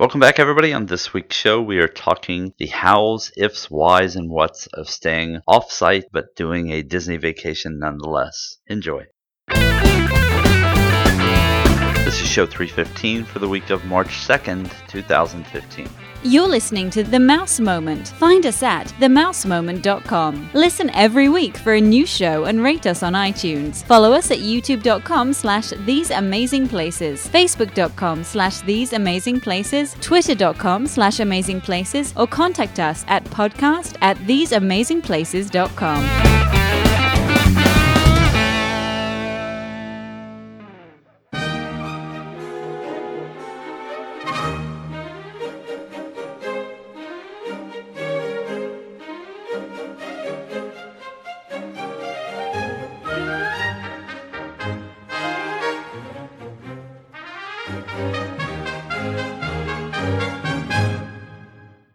Welcome back, everybody. On this week's show, we are talking the hows, ifs, whys, and whats of staying off-site but doing a Disney vacation nonetheless. Enjoy. This is show 315 for the week of March 2nd, 2015. You're listening to The Mouse Moment. Find us at themousemoment.com. Listen every week for a new show and rate us on iTunes. Follow us at youtube.com/theseamazingplaces, facebook.com/theseamazingplaces, twitter.com/amazingplaces, or contact us at podcast@theseamazingplaces.com.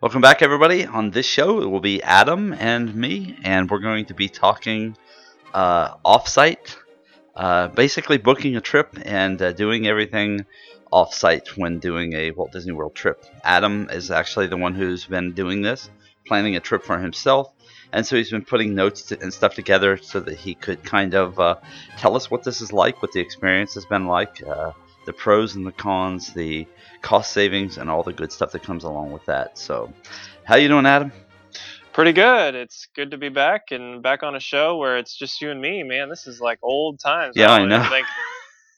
Welcome back, everybody. On this show, it will be Adam and me, and we're going to be talking off-site, basically booking a trip and doing everything off-site when doing a Walt Disney World trip. Adam is actually the one who's been doing this, planning a trip for himself, and so he's been putting notes and stuff together so that he could kind of tell us what this is like, what the experience has been like, the pros and the cons, the cost savings, and all the good stuff that comes along with that. So, how you doing, Adam? Pretty good. It's good to be back and back on a show where it's just you and me, man. This is like old times. Yeah, I know. Like,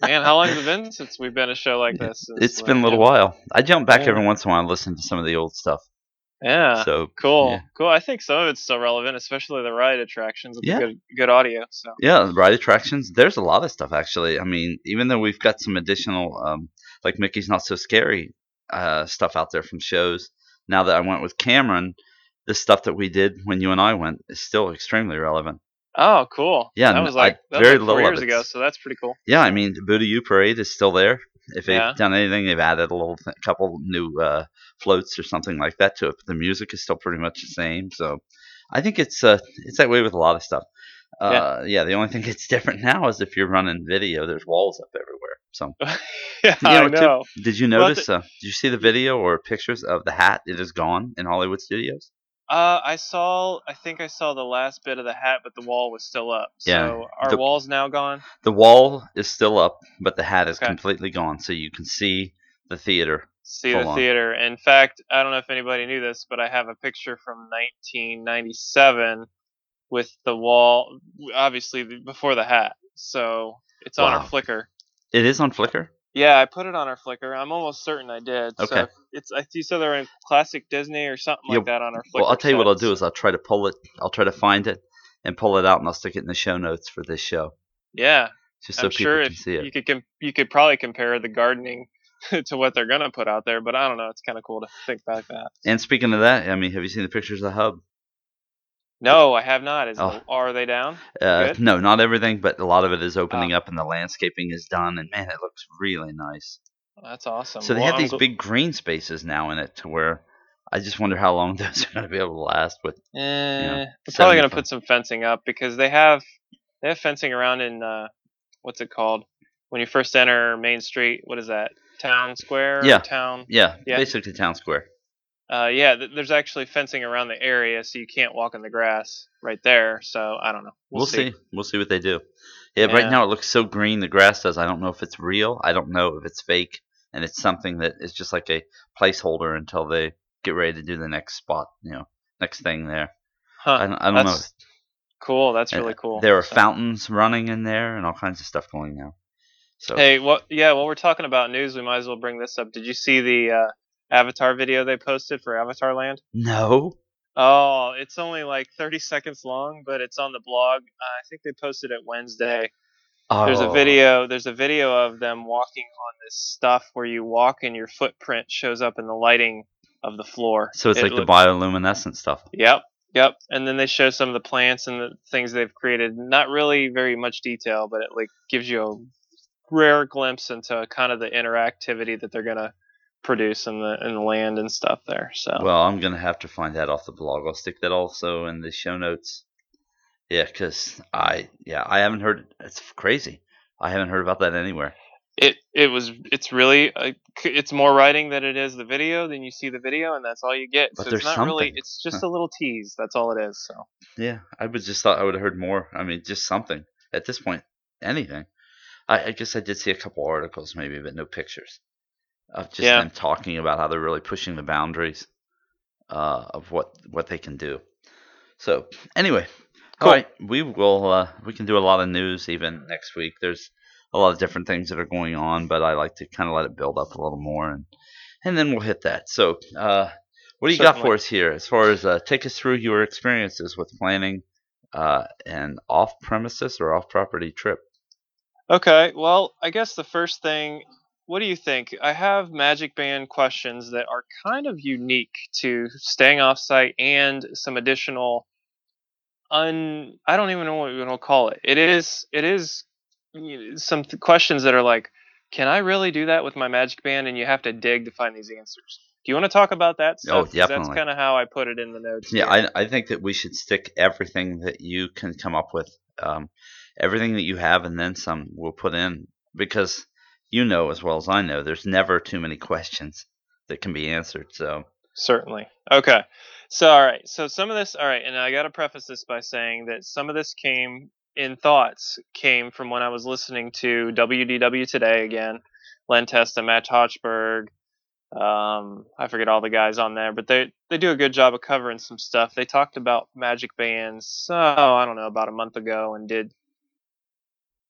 man, how long has it been since we've been a show like this? It's like, been a little while. I jump back every once in a while and listen to some of the old stuff. Yeah. So cool. Yeah. Cool. I think some of it's still relevant, especially the ride attractions with good audio. So yeah, ride attractions. There's a lot of stuff actually. I mean, even though we've got some additional like Mickey's Not So Scary stuff out there from shows. Now that I went with Cameron, the stuff that we did when you and I went is still extremely relevant. Oh, cool. Yeah, that was like very little 4 years ago, so that's pretty cool. Yeah, I mean, the Buddha U Parade is still there. If they've done anything, they've added a couple new floats or something like that to it. But the music is still pretty much the same. So I think it's that way with a lot of stuff. The only thing that's different now is if you're running video, there's walls up everywhere. So I know. Did you notice? Did you see the video or pictures of the hat? It is gone in Hollywood Studios. I think I saw the last bit of the hat, but the wall was still up. So the wall's now gone? The wall is still up, but the hat is completely gone, so you can see the theater. In fact, I don't know if anybody knew this, but I have a picture from 1997 with the wall, obviously before the hat. So it's on our Flickr. It is on Flickr? Yeah, I put it on our Flickr. I'm almost certain I did. Okay. So you said they were in Classic Disney or something like that on our Flickr. Well, I'll tell you what I'll do is I'll try to pull it. I'll try to find it and pull it out, and I'll stick it in the show notes for this show. Yeah. Just so people can see it. You could probably compare the gardening to what they're going to put out there, but I don't know. It's kind of cool to think about that. And speaking of that, I mean, have you seen the pictures of the hub? No, I have not. Are they down? No, not everything, but a lot of it is opening up and the landscaping is done. And, man, it looks really nice. Well, that's awesome. So they have these big green spaces now in it to where I just wonder how long those are going to be able to last. With they're probably going to put some fencing up because they have fencing around in what's it called? When you first enter Main Street, what is that? Town Square? Yeah. Basically Town Square. There's actually fencing around the area, so you can't walk in the grass right there. So I don't know. We'll see. We'll see what they do. Yeah, right now it looks so green. The grass does. I don't know if it's real. I don't know if it's fake, and it's something that is just like a placeholder until they get ready to do the next spot. Next thing there. Huh. I don't know. Cool. That's really cool. There are fountains running in there and all kinds of stuff going now. So hey, while we're talking about news, we might as well bring this up. Did you see the Avatar video they posted for Avatar Land? No. Oh, it's only like 30 seconds long, but it's on the blog. I think they posted it Wednesday. Oh. There's a video of them walking on this stuff where you walk and your footprint shows up in the lighting of the floor. So it's like the bioluminescent stuff. Yep. And then they show some of the plants and the things they've created. Not really very much detail, but it like gives you a rare glimpse into kind of the interactivity that they're going to produce in the land and stuff there. So I'm gonna have to find that off the blog. I'll stick that also in the show notes. Yeah, because I haven't heard. It's crazy. I haven't heard about that anywhere. It's more writing than it is the video. Then you see the video, and that's all you get. But so there's not something. Really. It's just a little tease. That's all it is. So yeah, I would just thought I would have heard more. I mean, just something at this point. Anything. I guess I did see a couple articles, maybe, but no pictures of just them talking about how they're really pushing the boundaries of what they can do. So anyway, cool. All right, we will. We can do a lot of news even next week. There's a lot of different things that are going on, but I like to kind of let it build up a little more, and then we'll hit that. So what do you got for us here as far as take us through your experiences with planning an off-premises or off-property trip? Okay, well, I guess the first thing, what do you think? I have MagicBand questions that are kind of unique to staying off-site and some additional I don't even know what we're going to call it. It is some questions that are like, can I really do that with my MagicBand? And you have to dig to find these answers. Do you want to talk about that stuff? Oh, definitely. That's kind of how I put it in the notes. Yeah, I think that we should stick everything that you can come up with, everything that you have, and then some we'll put in, because you know as well as I know, there's never too many questions that can be answered. So certainly. Okay. So, all right. So some of this, all right. And I got to preface this by saying that some of this came from when I was listening to WDW Today again, Len Testa, Matt Hochberg, I forget all the guys on there, but they do a good job of covering some stuff. They talked about Magic Bands, so I don't know, about a month ago, and did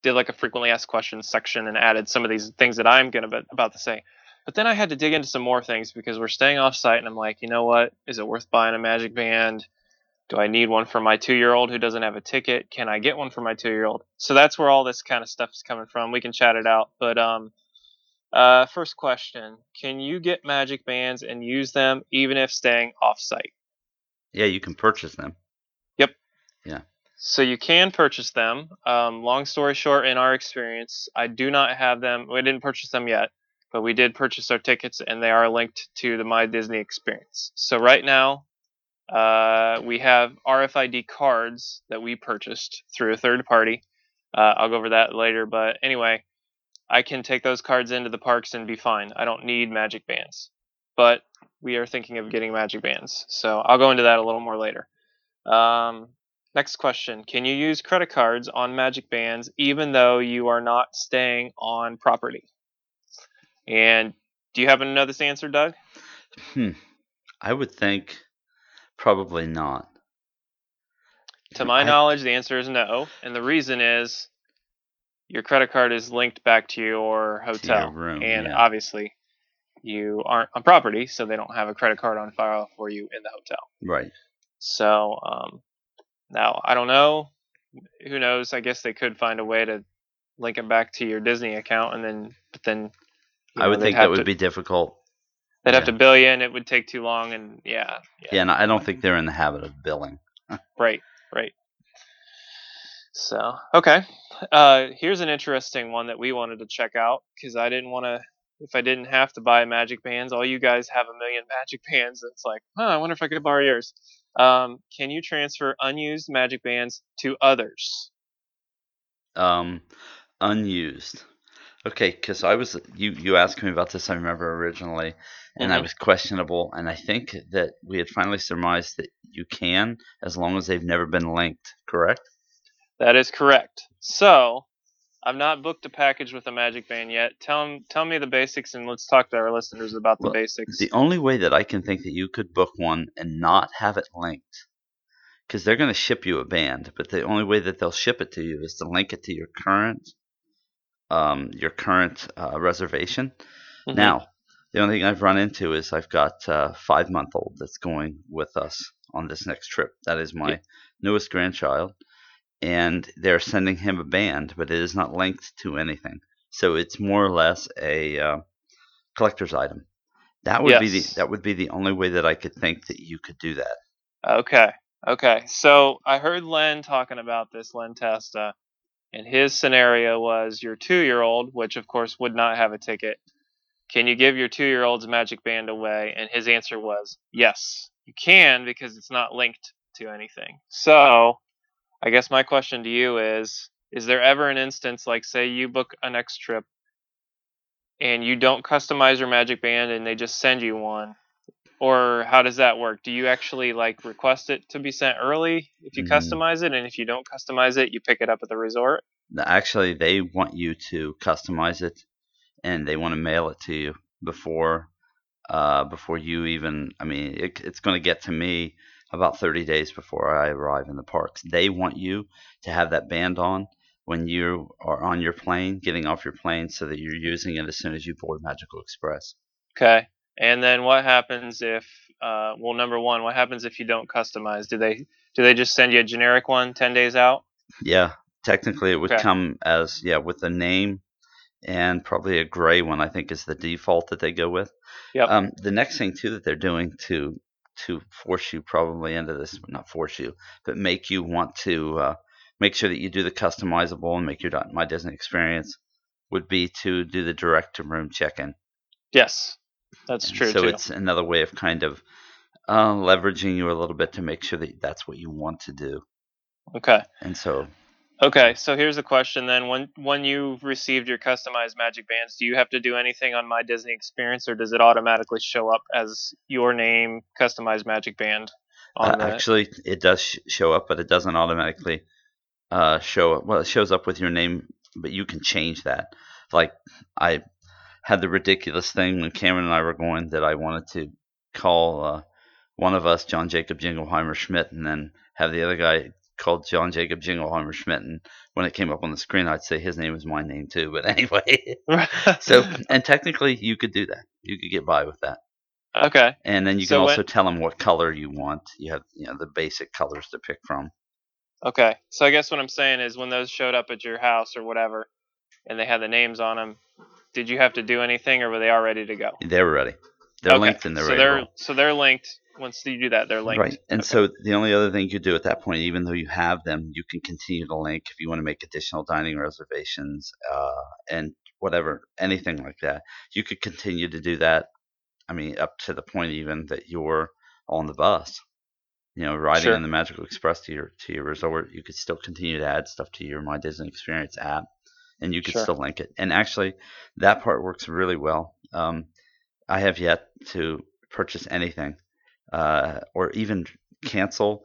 like a frequently asked questions section and added some of these things that I'm about to say. But then I had to dig into some more things because we're staying off site, and I'm like, you know what? Is it worth buying a Magic Band? Do I need one for my 2-year-old who doesn't have a ticket? Can I get one for my 2-year-old? So that's where all this kind of stuff is coming from. We can chat it out. But first question, can you get Magic Bands and use them even if staying off-site? Yeah, you can purchase them. Yep. Yeah. So you can purchase them. Long story short, in our experience, I do not have them. We didn't purchase them yet, but we did purchase our tickets, and they are linked to the My Disney Experience. So right now, we have RFID cards that we purchased through a third party. I'll go over that later, but anyway, I can take those cards into the parks and be fine. I don't need Magic Bands, but we are thinking of getting Magic Bands. So I'll go into that a little more later. Next question. Can you use credit cards on Magic Bands even though you are not staying on property? And do you happen to know this answer, Doug? I would think... probably not. To my knowledge, the answer is no. And the reason is your credit card is linked back to your hotel. To your room, and obviously you aren't on property, so they don't have a credit card on file for you in the hotel. Right. So now, I don't know. Who knows? I guess they could find a way to link it back to your Disney account. But then I would think that would be difficult. They'd have to bill you, and it would take too long, and yeah, and I don't think they're in the habit of billing. Right. So, okay. Here's an interesting one that we wanted to check out, because I didn't want to, if I didn't have to buy Magic Bands, all you guys have a million Magic Bands, and it's like, I wonder if I could borrow yours. Can you transfer unused Magic Bands to others? Unused. Okay, because I was you asked me about this, I remember originally, and I was questionable, and I think that we had finally surmised that you can, as long as they've never been linked, correct? That is correct. So, I've not booked a package with a Magic Band yet. Tell me the basics, and let's talk to our listeners about the basics. The only way that I can think that you could book one and not have it linked, because they're going to ship you a band, but the only way that they'll ship it to you is to link it to your current reservation. Now, the only thing I've run into is I've got a 5-month-old that's going with us on this next trip. That is my newest grandchild, and they're sending him a band, but it is not linked to anything. So it's more or less a collector's item. That would be the only way that I could think that you could do that. Okay. So I heard Len talking about this, Len Testa. And his scenario was your 2-year-old, which, of course, would not have a ticket. Can you give your 2-year-old's Magic Band away? And his answer was, yes, you can, because it's not linked to anything. So I guess my question to you is there ever an instance, like, say you book a next trip and you don't customize your Magic Band and they just send you one? Or how does that work? Do you actually like request it to be sent early if you customize it? And if you don't customize it, you pick it up at the resort? Actually, they want you to customize it and they want to mail it to you before you even, I mean, it's going to get to me about 30 days before I arrive in the parks. They want you to have that band on when you are on your plane, getting off your plane, so that you're using it as soon as you board Magical Express. Okay. And then what happens if, number one, what happens if you don't customize? Do they just send you a generic one 10 days out? Yeah. Technically, it would come as, with the name and probably a gray one, I think, is the default that they go with. Yep. The next thing, too, that they're doing to force you probably into this, not force you, but make you want to make sure that you do the customizable and make your My Disney Experience, would be to do the direct-to-room check-in. Yes, that's true, so too. So it's another way of kind of leveraging you a little bit to make sure that that's what you want to do. Okay. And so... Okay, so here's the question then. When you received your customized Magic Bands, do you have to do anything on My Disney Experience, or does it automatically show up as your name, customized Magic Band? Actually, it does show up, but it doesn't automatically show up. Well, it shows up with your name, but you can change that. Like, I had the ridiculous thing when Cameron and I were going that I wanted to call one of us John Jacob Jingleheimer Schmidt and then have the other guy called John Jacob Jingleheimer Schmidt, and when it came up on the screen, I'd say his name was my name too. But anyway, and technically, you could do that. You could get by with that. Okay. And then you can also tell them what color you want. You have the basic colors to pick from. Okay. So I guess what I'm saying is, when those showed up at your house or whatever, and they had the names on them, did you have to do anything, or were they all ready to go? They were ready. They're linked, and they're ready. So they're linked. Once you do that, they're linked. Right. And so the only other thing you do at that point, even though you have them, you can continue to link if you want to make additional dining reservations and whatever, anything like that. You could continue to do that, I mean, up to the point even that you're on the bus, riding in the Magical Express to your resort. You could still continue to add stuff to your My Disney Experience app, and you could still link it. And actually, that part works really well. I have yet to purchase anything. Or even cancel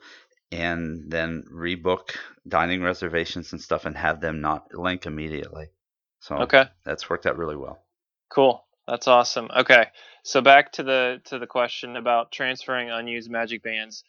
and then rebook dining reservations and stuff and have them not link immediately. So that's worked out really well. Cool. That's awesome. Okay. So back to the question about transferring unused Magic Bands.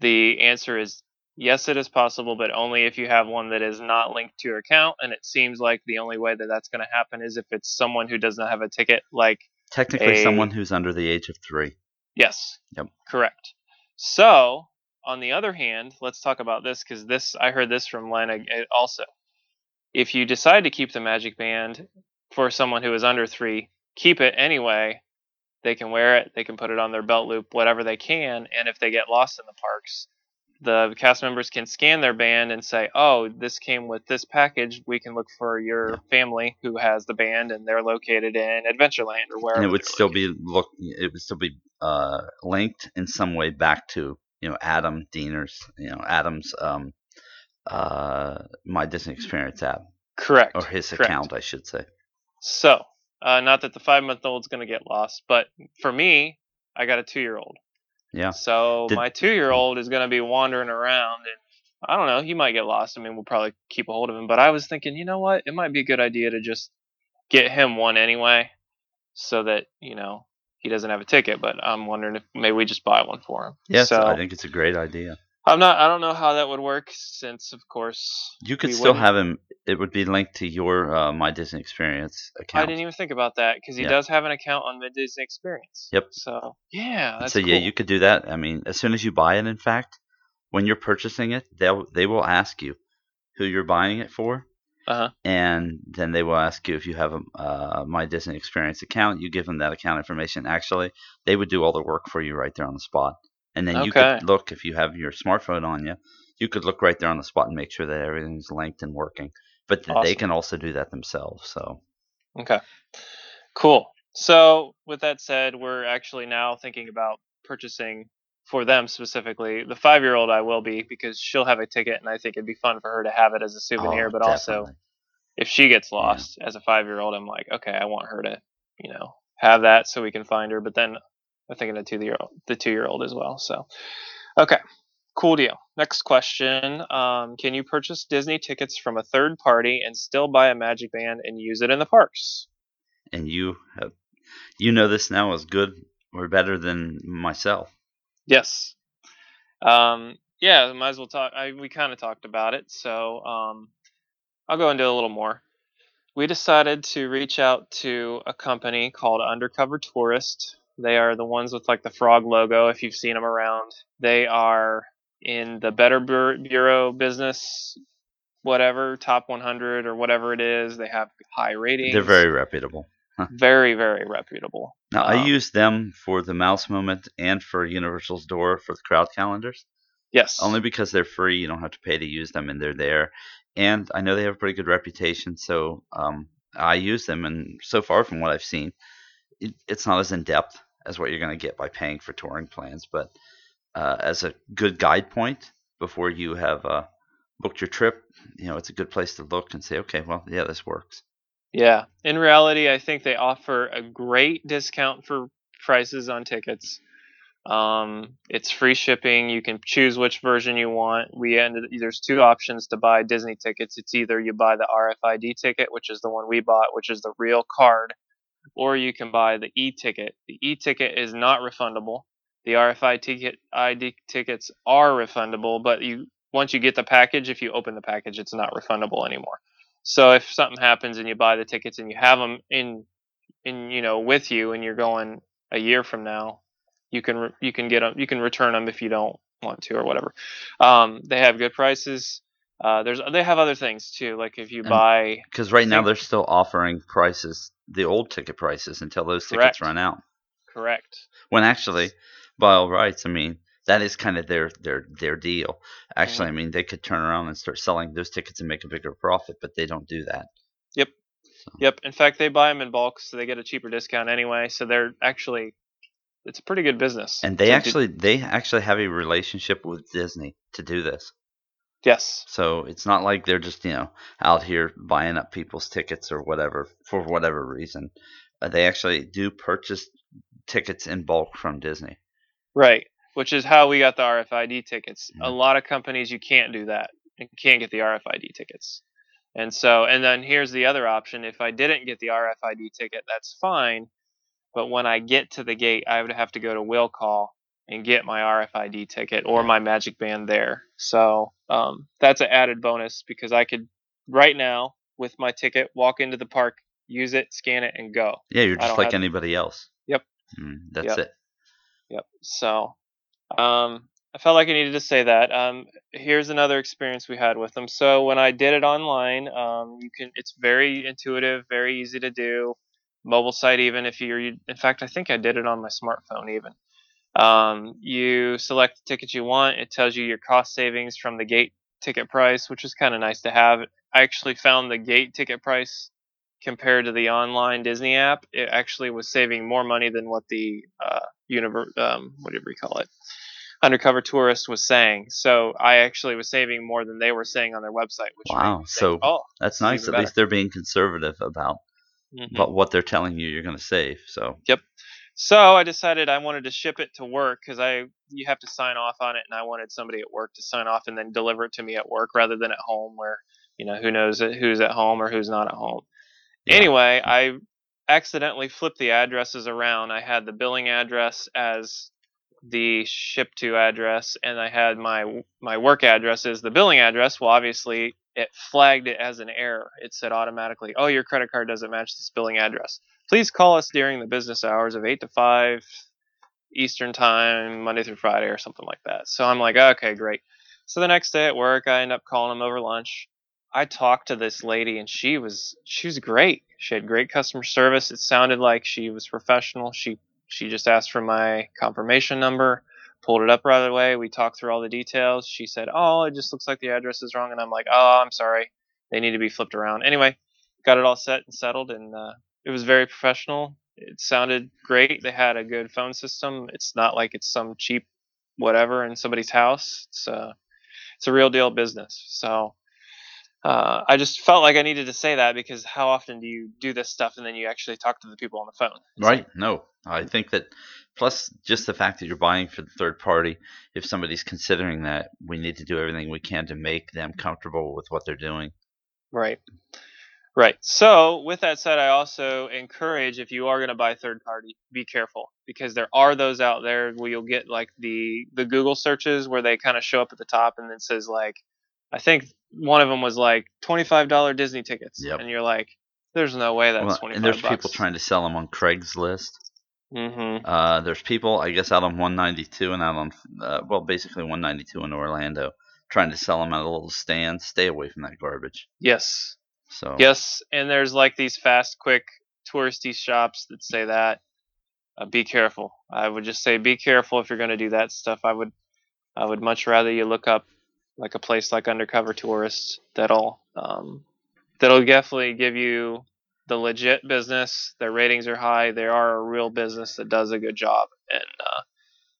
The answer is yes, it is possible, but only if you have one that is not linked to your account. And it seems like the only way that that's going to happen is if it's someone who does not have a ticket, like technically someone who's under the age of 3. Yes. Yep. Correct. So, on the other hand, let's talk about this, because I heard this from Len also. If you decide to keep the Magic Band for someone who is under 3, keep it anyway. They can wear it. They can put it on their belt loop, whatever they can. And if they get lost in the parks, the cast members can scan their band and say, oh, this came with this package. We can look for your family who has the band, and they're located in Adventureland or wherever. And it would still be linked in some way back to, Adam Diener's, Adam's My Disney Experience app. Correct. Or his account, I should say. So, not that the 5-month-old's going to get lost, but for me, I got a 2-year-old. Yeah. So my 2-year-old is going to be wandering around, and I don't know, he might get lost. I mean, we'll probably keep a hold of him. But I was thinking, you know what? It might be a good idea to just get him one anyway, so that, he doesn't have a ticket. But I'm wondering if maybe we just buy one for him. Yes, so I think it's a great idea. I don't know how that would work, since, of course, you could still have him. It would be linked to your My Disney Experience account. I didn't even think about that, because he does have an account on My Disney Experience. Yep. So that's cool. You could do that. I mean, as soon as you buy it, in fact, when you're purchasing it, they will ask you who you're buying it for, and then they will ask you if you have a My Disney Experience account. You give them that account information. Actually, they would do all the work for you right there on the spot. And then you could look, if you have your smartphone on you, you could look right there on the spot and make sure that everything's linked and working. But they can also do that themselves. So, okay, cool. So with that said, we're actually now thinking about purchasing for them specifically. The 5-year-old I will be, because she'll have a ticket, and I think it'd be fun for her to have it as a souvenir. But definitely. Also, if she gets lost as a 5-year-old, I'm like, okay, I want her to you know, have that so we can find her. But then I'm thinking the two-year-old as well. So, okay, cool deal. Next question. Can you purchase Disney tickets from a third party and still buy a Magic Band and use it in the parks? And you know this now as good or better than myself. Yes. Yeah, might as well talk. We kind of talked about it, so I'll go into a little more. We decided to reach out to a company called Undercover Tourist. They are the ones with like the frog logo, if you've seen them around. They are in the Better Bureau business, whatever, top 100 or whatever it is. They have high ratings. They're very reputable. Huh. Very, very reputable. Now, I use them for the Mouse Moment and for Universal's Door for the crowd calendars. Yes. Only because they're free. You don't have to pay to use them, and they're there. And I know they have a pretty good reputation, so I use them. And so far from what I've seen, it's not as in-depth as what you're going to get by paying for touring plans. But as a good guide point before you have booked your trip, you know, it's a good place to look and say, okay, well, yeah, this works. Yeah. In reality, I think they offer a great discount for prices on tickets. It's free shipping. You can choose which version you want. There's two options to buy Disney tickets. It's either you buy the RFID ticket, which is the one we bought, which is the real card, or you can buy the e-ticket. The e-ticket is not refundable. The RFID tickets are refundable, but once you get the package, if you open the package, it's not refundable anymore. So if something happens and you buy the tickets and you have them in with you and you're going a year from now, you can get them, you can return them if you don't want to or whatever. They have good prices. They have other things too, like if you buy, because right now they're still offering prices, the old ticket prices, until those tickets run out. Correct. When actually, by all rights, I mean, that is kind of their deal. Actually, I mean, they could turn around and start selling those tickets and make a bigger profit, but they don't do that. Yep. So. Yep. In fact, they buy them in bulk, so they get a cheaper discount anyway. So they're actually, it's a pretty good business. And they actually have a relationship with Disney to do this. Yes. So it's not like they're just, you know, out here buying up people's tickets or whatever for whatever reason. They actually do purchase tickets in bulk from Disney. Right. Which is how we got the RFID tickets. Mm-hmm. A lot of companies, you can't do that. You can't get the RFID tickets. And so, and then here's the other option. If I didn't get the RFID ticket, that's fine. But when I get to the gate, I would have to go to Will Call and get my RFID ticket or my Magic Band there. So that's an added bonus, because I could right now with my ticket, walk into the park, use it, scan it, and go. Yeah, you're just like anybody else. Yep. That's it. So. I felt like I needed to say that. Here's another experience we had with them. So when I did it online, it's very intuitive, very easy to do. Mobile site, even if you're, in fact, I think I did it on my smartphone even. You select the ticket you want. It tells you your cost savings from the gate ticket price, which is kind of nice to have. I actually found the gate ticket price compared to the online Disney app, it actually was saving more money than what the whatever you call it, Undercover Tourist was saying. So I actually was saving more than they were saying on their website. Which wow, so think, oh, that's nice. At least they're being conservative about what they're telling you you're going to save. So yep. So I decided I wanted to ship it to work, because you have to sign off on it, and I wanted somebody at work to sign off and then deliver it to me at work rather than at home, where you know who knows who's at home or who's not at home. Yeah. Anyway, I accidentally flipped the addresses around. I had the billing address as the ship-to address, and I had my work address as the billing address. Well, obviously, it flagged it as an error. It said automatically, oh, your credit card doesn't match this billing address. Please call us during the business hours of 8 to 5 Eastern Time, Monday through Friday, or something like that. So I'm like, okay, great. So the next day at work, I end up calling them over lunch. I talked to this lady, and she was great. She had great customer service. It sounded like she was professional. She just asked for my confirmation number, pulled it up right away. We talked through all the details. She said, oh, it just looks like the address is wrong. And I'm like, oh, I'm sorry. They need to be flipped around. Anyway, got it all set and settled, and it was very professional. It sounded great. They had a good phone system. It's not like it's some cheap whatever in somebody's house. It's a real deal business. So I just felt like I needed to say that because how often do you do this stuff and then you actually talk to the people on the phone? Right. No, I think that plus just the fact that you're buying for the third party, if somebody's considering that, we need to do everything we can to make them comfortable with what they're doing. Right. Right. So with that said, I also encourage if you are going to buy third party, be careful because there are those out there where you'll get like the Google searches where they kind of show up at the top and then says like, I think one of them was like $25 Disney tickets. Yep. And you're like, there's no way that's $25. And there's people trying to sell them on Craigslist. Mm-hmm. There's people, I guess, out on 192 and out on, basically 192 in Orlando, trying to sell them at a little stand. Stay away from that garbage. Yes. So. Yes. And there's like these fast, quick, touristy shops that say that. Be careful. I would just say be careful if you're going to do that stuff. I would much rather you look up like a place like Undercover Tourist that'll definitely give you the legit business. Their ratings are high. They are a real business that does a good job, and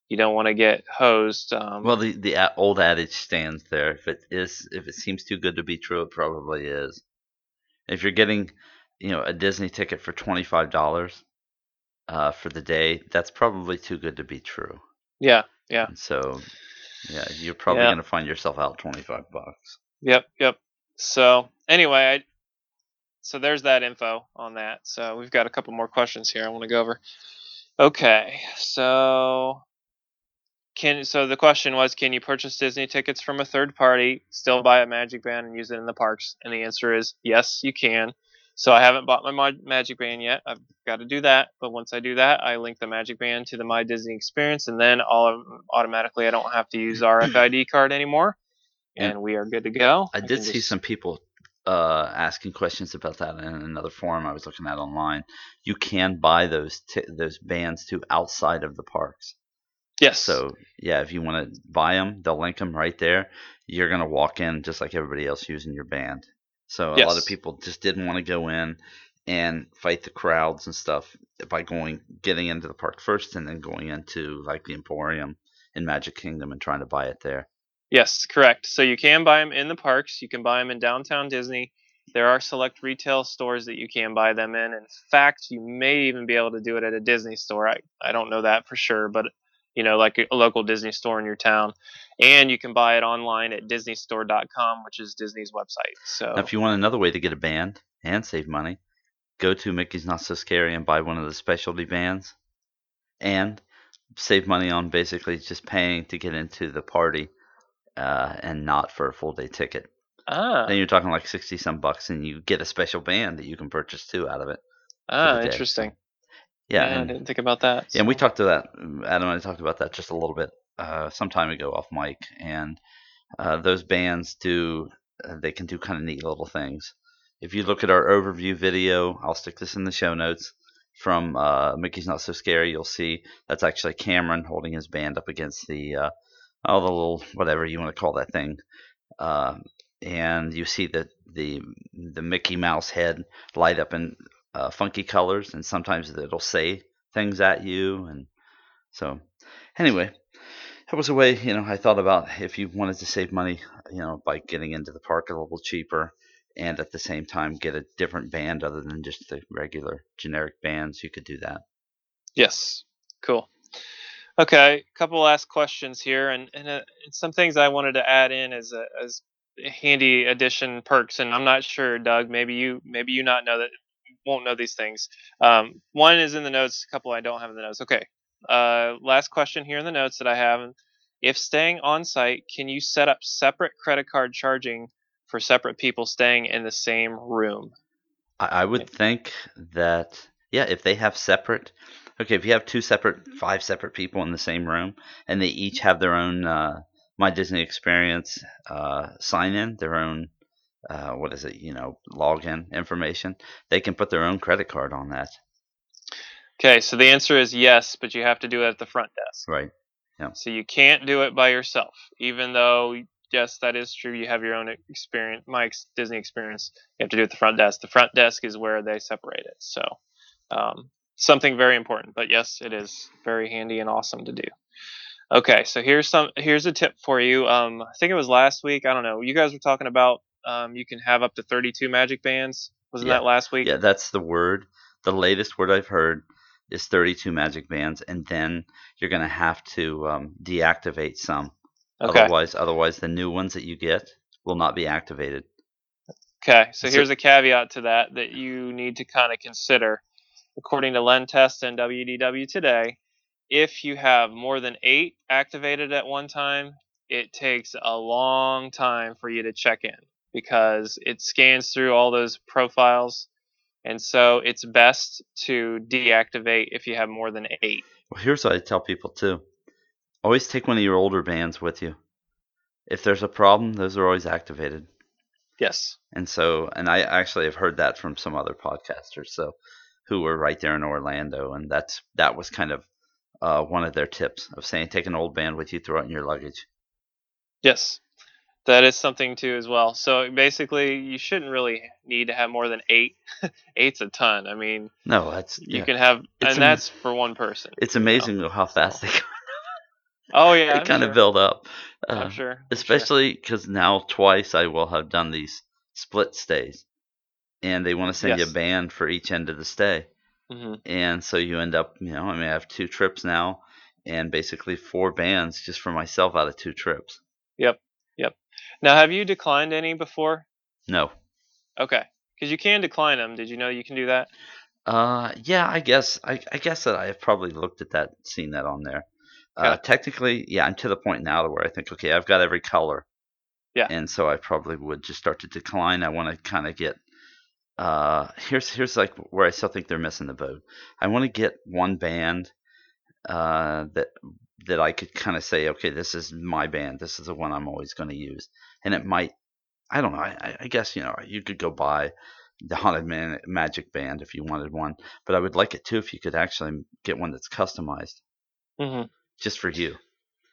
you don't want to get hosed. The old adage stands there: if it seems too good to be true, it probably is. If you're getting, a Disney ticket for $25 for the day, that's probably too good to be true. Yeah, yeah. And so. Yeah, you're probably going to find yourself out $25. Yep. So anyway, so there's that info on that. So we've got a couple more questions here I want to go over. Okay, so the question was, can you purchase Disney tickets from a third party, still buy a Magic Band and use it in the parks? And the answer is yes, you can. So I haven't bought my Magic Band yet. I've got to do that. But once I do that, I link the Magic Band to the My Disney Experience, and then automatically I don't have to use RFID card anymore, and we are good to go. I did see some people asking questions about that in another forum I was looking at online. You can buy those bands too outside of the parks. Yes. So, yeah, if you want to buy them, they'll link them right there. You're going to walk in just like everybody else using your band. So a lot of people just didn't want to go in and fight the crowds and stuff by getting into the park first and then going into like the Emporium in Magic Kingdom and trying to buy it there. Yes, correct. So you can buy them in the parks. You can buy them in downtown Disney. There are select retail stores that you can buy them in. In fact, you may even be able to do it at a Disney store. I don't know that for sure, but like a local Disney store in your town. And you can buy it online at disneystore.com, which is Disney's website. So now, if you want another way to get a band and save money, go to Mickey's Not So Scary and buy one of the specialty bands and save money on basically just paying to get into the party and not for a full-day ticket. Then you're talking like 60-some bucks, and you get a special band that you can purchase, too, out of it. Interesting. Yeah, I didn't think about that. So. Yeah, and we talked to that. Adam and I talked about that just a little bit some time ago off mic. And those bands they can do kind of neat little things. If you look at our overview video, I'll stick this in the show notes, from Mickey's Not So Scary, you'll see that's actually Cameron holding his band up against the little whatever you want to call that thing. And you see the Mickey Mouse head light up in funky colors, and sometimes it'll say things at you. And so anyway, that was a way, I thought about if you wanted to save money, by getting into the park a little cheaper and at the same time get a different band other than just the regular generic bands, you could do that. Yes. Cool. Okay. A couple last questions here. And some things I wanted to add in as handy addition perks. And I'm not sure, Doug, maybe you not know that. Won't know these things. One is in the notes, a couple I don't have in the notes. Okay. Last question here in the notes that I have. If staying on site, can you set up separate credit card charging for separate people staying in the same room? I would think that, if they have separate. Okay, if you have five separate people in the same room, and they each have their own My Disney Experience sign-in, their own login information, they can put their own credit card on that. Okay, so the answer is yes, but you have to do it at the front desk. Right. Yeah. So you can't do it by yourself, even though, yes, that is true. You have your own experience, My Disney Experience. You have to do it at the front desk. The front desk is where they separate it. So something very important, but yes, it is very handy and awesome to do. Okay, so here's a tip for you. I think it was last week. I don't know. You guys were talking about You can have up to 32 magic bands. Wasn't that last week? Yeah, that's the word. The latest word I've heard is 32 magic bands, and then you're going to have to deactivate some. Okay. Otherwise, the new ones that you get will not be activated. Okay, so here's a caveat to that you need to kind of consider. According to Len Testa and WDW Today, if you have more than 8 activated at one time, it takes a long time for you to check in because it scans through all those profiles. And so it's best to deactivate if you have more than 8. Well, here's what I tell people, too. Always take one of your older bands with you. If there's a problem, those are always activated. Yes. And I actually have heard that from some other podcasters who were right there in Orlando, and that was kind of one of their tips of saying take an old band with you, throw it in your luggage. Yes, that is something too as well. So basically, you shouldn't really need to have more than 8. 8's a ton. I mean, no, that's you can have, and that's for one person. It's amazing how fast they go. Oh yeah, they kind of build up. I'm sure, especially because now twice I will have done these split stays, and they want to send you a band for each end of the stay, and so you end up, I have 2 trips now, and basically 4 bands just for myself out of 2 trips. Yep. Now, have you declined any before? No. Okay, because you can decline them. Did you know you can do that? Yeah, I guess I guess that I have probably looked at that, seen that on there. Technically, I'm to the point now where I think, okay, I've got every color. Yeah. And so I probably would just start to decline. I want to kind of get here's like where I still think they're missing the boat. I want to get one band that I could kind of say, okay, this is my band. This is the one I'm always going to use. And it might – I don't know. I guess, you could go buy the Haunted Magic Band if you wanted one. But I would like it too if you could actually get one that's customized. Mm-hmm. Just for you.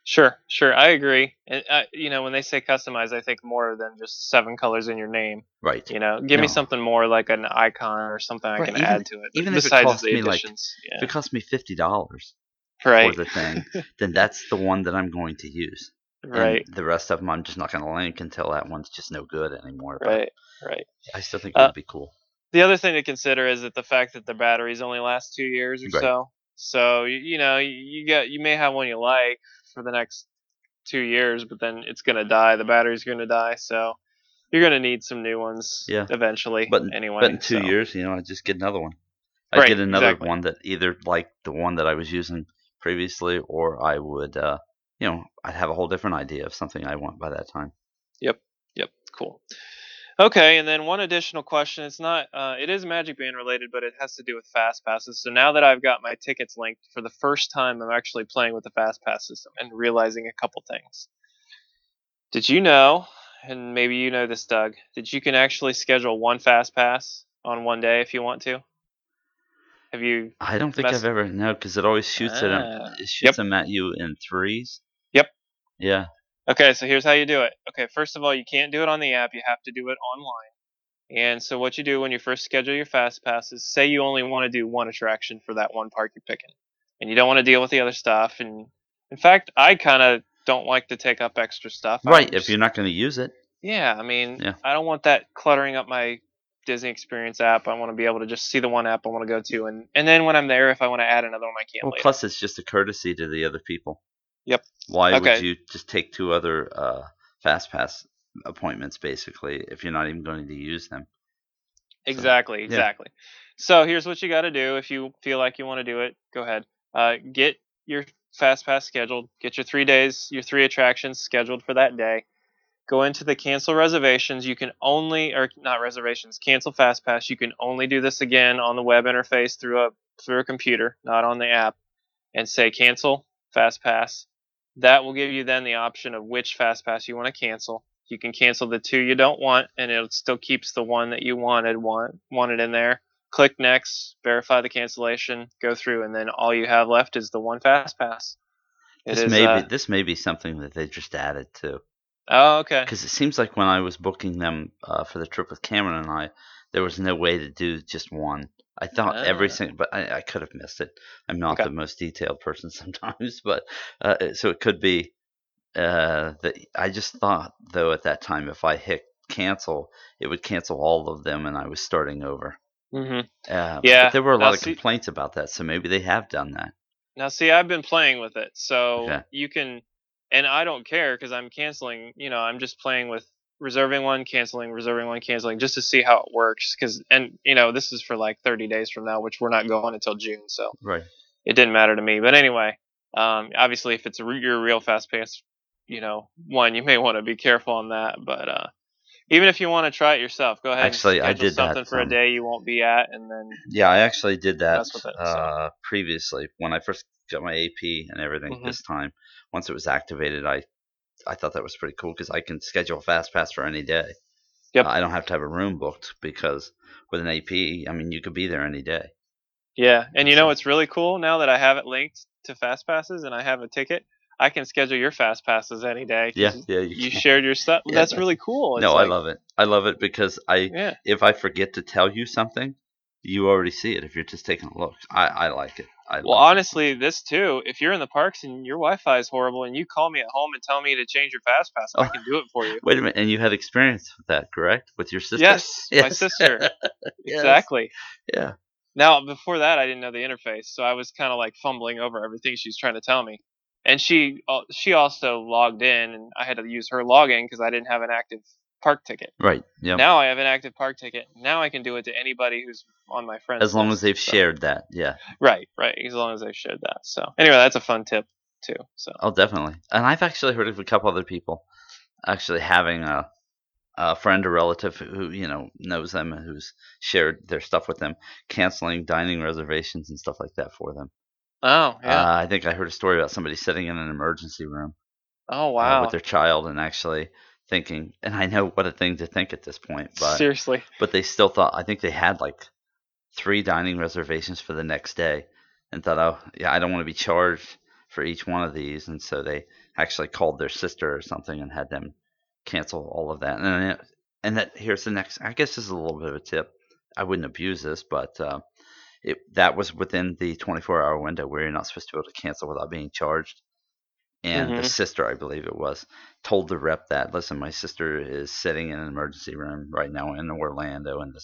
Sure. I agree. And, when they say customize, I think more than just 7 colors in your name. Right. Give me something more like an icon or something I can add to it. Even besides the additions. If it costs me $50 for the thing, then that's the one that I'm going to use. Right. And the rest of them I'm just not going to link until that one's just no good anymore. Right. I still think it would be cool. The other thing to consider is that the fact that the batteries only last 2 years or so. So, you may have one you like for the next 2 years, but then it's going to die. The battery's going to die. So you're going to need some new ones eventually. But in 2 years, I just get another one. I get another one that either like the one that I was using previously, or I would, I'd have a whole different idea of something I want by that time. Yep. Cool. Okay, and then one additional question. It's not. It is Magic Band related, but it has to do with Fast Passes. So now that I've got my tickets linked for the first time, I'm actually playing with the Fast Pass system and realizing a couple things. Did you know, and maybe you know this, Doug, that you can actually schedule one Fast Pass on one day if you want to? Have you? I don't think I've ever. No, because it always shoots them at you in threes. Yep. Yeah. Okay, so here's how you do it. Okay, first of all, you can't do it on the app. You have to do it online. And so what you do when you first schedule your fast passes, say you only want to do one attraction for that one park you're picking, and you don't want to deal with the other stuff. And in fact, I kind of don't like to take up extra stuff. Right, if you're not going to use it. Yeah, I don't want that cluttering up my Disney Experience app. I want to be able to just see the one app I want to go to. And then when I'm there, if I want to add another one, I can later. Plus, it's just a courtesy to the other people. Yep. Why would you just take 2 other fast pass appointments, basically, if you're not even going to use them? Exactly. So here's what you got to do. If you feel like you want to do it, go ahead. Get your fast pass scheduled. Get your 3 days, your 3 attractions scheduled for that day. Go into the cancel reservations. You can only, or not reservations, cancel fast pass. You can only do this again on the web interface through a computer, not on the app, and say cancel fast pass. That will give you then the option of which fast pass you want to cancel. You can cancel the 2 you don't want, and it still keeps the one that you wanted in there. Click next, verify the cancellation, go through, and then all you have left is the one fast pass. This may be something that they just added to. Oh, okay. Because it seems like when I was booking them for the trip with Cameron and I, there was no way to do just one. I thought everything, but I could have missed it. I'm not the most detailed person sometimes, but so it could be that I just thought, though, at that time, if I hit cancel, it would cancel all of them, and I was starting over. Mm-hmm. But there were a lot of complaints about that, so maybe they have done that. Now, see, I've been playing with it, so you can, and I don't care because I'm canceling. You know, I'm just playing with reserving one, canceling, reserving one, canceling, just to see how it works. And you know, this is for like 30 days from now, which we're not going until June, so it didn't matter to me. But anyway, obviously, if it's your real fast pass, you know, one, you may want to be careful on that, but. Even if you want to try it yourself, go ahead and schedule something for a day you won't be at, and then I actually did that previously when I first got my AP and everything. Mm-hmm. This time, once it was activated, I thought that was pretty cool because I can schedule a fast pass for any day. Yep. I don't have to have a room booked because with an AP, I mean, you could be there any day. Yeah, and you know what's really cool now that I have it linked to fast passes and I have a ticket. I can schedule your fast passes any day. Yeah, you shared your stuff. Yeah, that's really cool. It's I love it. I love it because if I forget to tell you something, you already see it if you're just taking a look. I like it. This too, if you're in the parks and your Wi-Fi is horrible and you call me at home and tell me to change your fast pass, I can do it for you. Wait a minute. And you had experience with that, correct? With your sister? Yes. My sister. Yes. Exactly. Yeah. Now, before that, I didn't know the interface, so I was kind of like fumbling over everything she was trying to tell me. And she also logged in, and I had to use her login because I didn't have an active park ticket. Right. Yeah. Now I have an active park ticket. Now I can do it to anybody who's on my friends. As long as they've shared that. Yeah. Right. As long as they've shared that. So anyway, that's a fun tip too. So. Oh, definitely. And I've actually heard of a couple other people actually having a friend or relative who knows them and who's shared their stuff with them, canceling dining reservations and stuff like that for them. Oh, yeah. I think I heard a story about somebody sitting in an emergency room. Oh, wow. With their child and actually thinking, and I know what a thing to think at this point. But, seriously. But they still thought, I think they had like 3 dining reservations for the next day and thought, I don't want to be charged for each one of these. And so they actually called their sister or something and had them cancel all of that. And here's the next, I guess this is a little bit of a tip. I wouldn't abuse this, but... that was within the 24-hour window where you're not supposed to be able to cancel without being charged. And the sister, I believe it was, told the rep that, listen, my sister is sitting in an emergency room right now in Orlando. And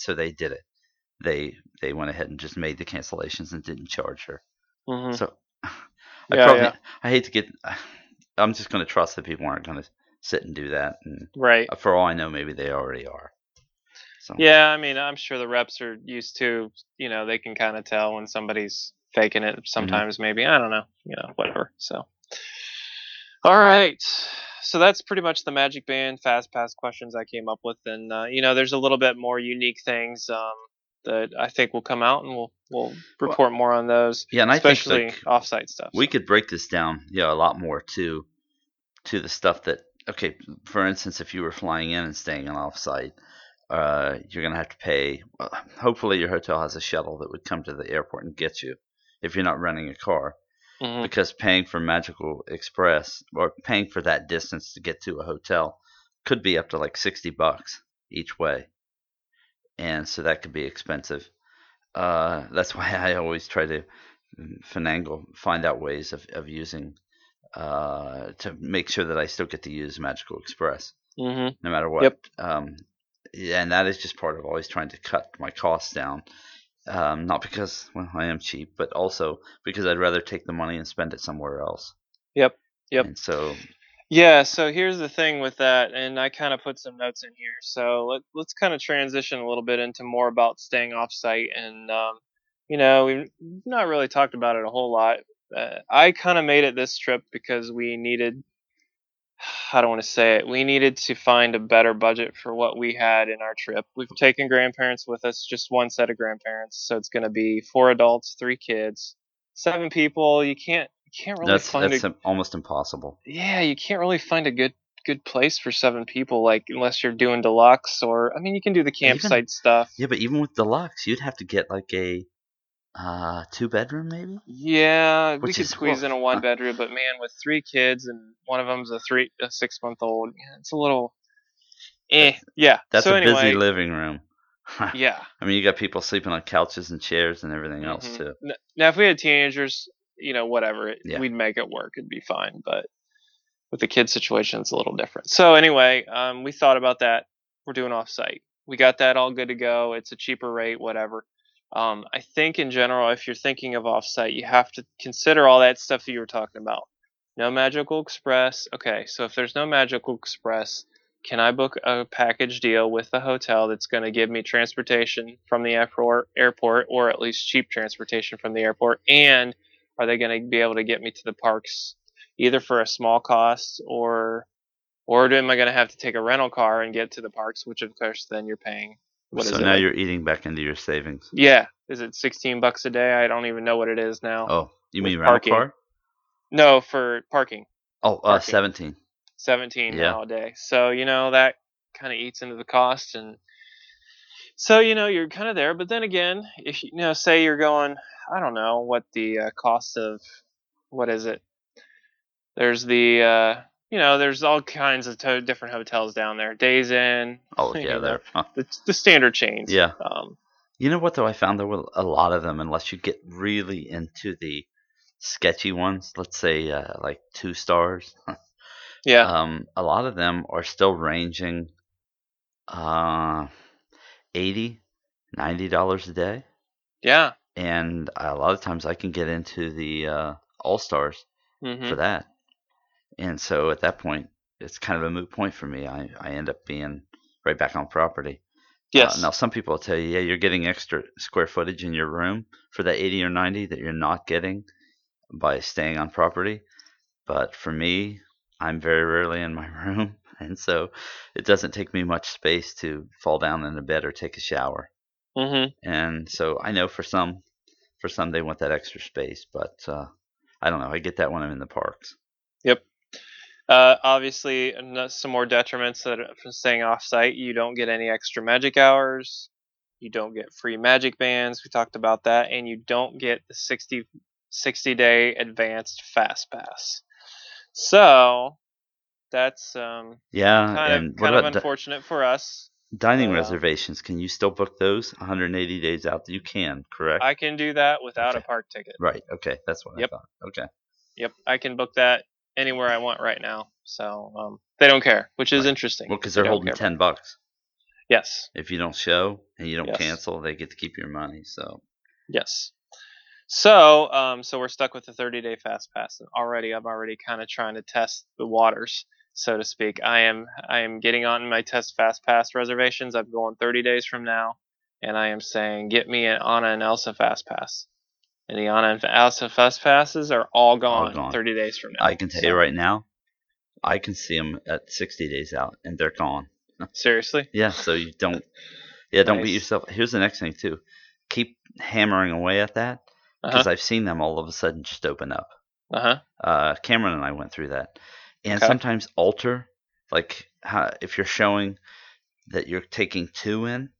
so they did it. They went ahead and just made the cancellations and didn't charge her. Mm-hmm. So I hate to get – I'm just going to trust that people aren't going to sit and do that. And for all I know, maybe they already are. So. Yeah, I mean, I'm sure the reps are used to, they can kind of tell when somebody's faking it sometimes, maybe. I don't know, whatever. So, all right. So that's pretty much the Magic Band Fast Pass questions I came up with. And, there's a little bit more unique things that I think will come out, and we'll report more on those, and especially I think, off-site stuff. We could break this down, a lot more to the stuff that, okay, for instance, if you were flying in and staying on off-site, you're going to have to pay. Hopefully your hotel has a shuttle that would come to the airport and get you if you're not running a car, because paying for Magical Express or paying for that distance to get to a hotel could be up to like $60 each way. And so that could be expensive. That's why I always try to find out ways of using to make sure that I still get to use Magical Express no matter what. Yep. And that is just part of always trying to cut my costs down. Not because, I am cheap, but also because I'd rather take the money and spend it somewhere else. Yep. And so... yeah, so here's the thing with that, and I kind of put some notes in here. So let's kind of transition a little bit into more about staying off-site. And, we've not really talked about it a whole lot. I kind of made it this trip because we needed... I don't want to say it. We needed to find a better budget for what we had in our trip. We've taken grandparents with us, just one set of grandparents. So it's going to be 4 adults, 3 kids, 7 people. You can't really find almost impossible. Yeah, you can't really find a good place for 7 people, like unless you're doing deluxe or you can do the campsite stuff. Yeah, but even with deluxe, you'd have to get like a 2-bedroom maybe? Yeah, we could squeeze in a 1-bedroom, but man, with 3 kids and one of them's a 6-month-old, it's a little That's busy living room. Yeah. You got people sleeping on couches and chairs and everything else too. Now if we had teenagers, whatever, we'd make it work, it'd be fine, but with the kid situation it's a little different. So anyway, we thought about that we're doing off-site. We got that all good to go. It's a cheaper rate, whatever. I think in general, if you're thinking of off-site, you have to consider all that stuff that you were talking about. No Magical Express. Okay, so if there's no Magical Express, can I book a package deal with a hotel that's going to give me transportation from the airport, or at least cheap transportation from the airport? And are they going to be able to get me to the parks either for a small cost, or am I going to have to take a rental car and get to the parks, which of course then you're paying. So now you're eating back into your savings. Yeah. Is it $16 a day? I don't even know what it is now. Oh, you mean rental car? No, for parking. Oh, parking. 17. 17 nowadays. So, that kind of eats into the cost. And so, you're kind of there. But then again, if say you're going, I don't know what the cost of, what is it? There's the, there's all kinds of different hotels down there. Days Inn. Oh, yeah. The standard chains. Yeah. You know what, though? I found there were a lot of them, unless you get really into the sketchy ones. Let's say like 2 stars. Yeah. A lot of them are still ranging $80, $90 a day. Yeah. And a lot of times I can get into the All-Stars for that. And so at that point, it's kind of a moot point for me. I end up being right back on property. Yes. Now, some people will tell you, yeah, you're getting extra square footage in your room for that 80 or 90 that you're not getting by staying on property. But for me, I'm very rarely in my room, and so it doesn't take me much space to fall down in a bed or take a shower. Mm-hmm. And so I know for some they want that extra space, but I don't know. I get that when I'm in the parks. Yep. Obviously, some more detriments that from staying off-site. You don't get any extra magic hours. You don't get free magic bands. We talked about that, and you don't get the 60-day advanced fast pass. So that's kind of unfortunate for us. Dining reservations, can you still book those 180 days out? You can, correct? I can do that without a park ticket. Right. Okay, that's what I thought. Okay. Yep, I can book that anywhere I want right now. So they don't care, which is interesting. Well, because they're holding $10. Yes. If you don't show and you don't cancel, they get to keep your money. So. Yes. So, so we're stuck with the 30-day fast pass, and I'm already kind of trying to test the waters, so to speak. I am getting on my test fast pass reservations. I'm going 30 days from now, and I am saying, get me an Anna and Elsa fast pass. And the Anna and Elsa fast passes are all gone 30 days from now. I can tell you right now, I can see them at 60 days out, and they're gone. Seriously? Yeah. So you don't beat yourself. Here's the next thing too: keep hammering away at that. Because I've seen them all of a sudden just open up. Cameron and I went through that. And sometimes alter, like how, if you're showing that you're taking 2 in,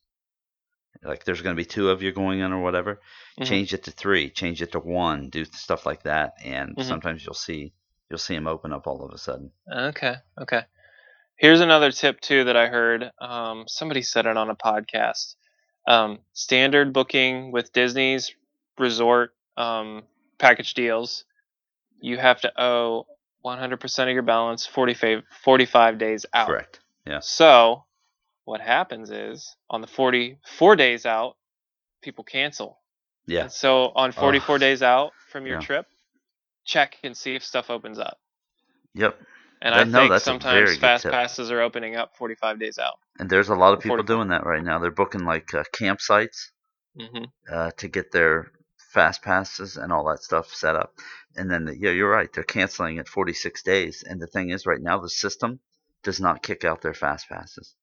like there's going to be 2 of you going in or whatever, change it to 3, change it to 1, do stuff like that. And sometimes you'll see them open up all of a sudden. Okay. Here's another tip too that I heard. Somebody said it on a podcast. Standard booking with Disney's resort package deals, you have to owe 100% of your balance 45 days out. Correct. Yeah. So what happens is on the 44 days out, people cancel. Yeah. And so on 44 days out from your trip, check and see if stuff opens up. Yep. And I think sometimes fast passes are opening up 45 days out. And there's a lot of people doing that right now. They're booking like campsites to get their fast passes and all that stuff set up, and then you're right, they're canceling at 46 days. And the thing is, right now the system does not kick out their fast passes.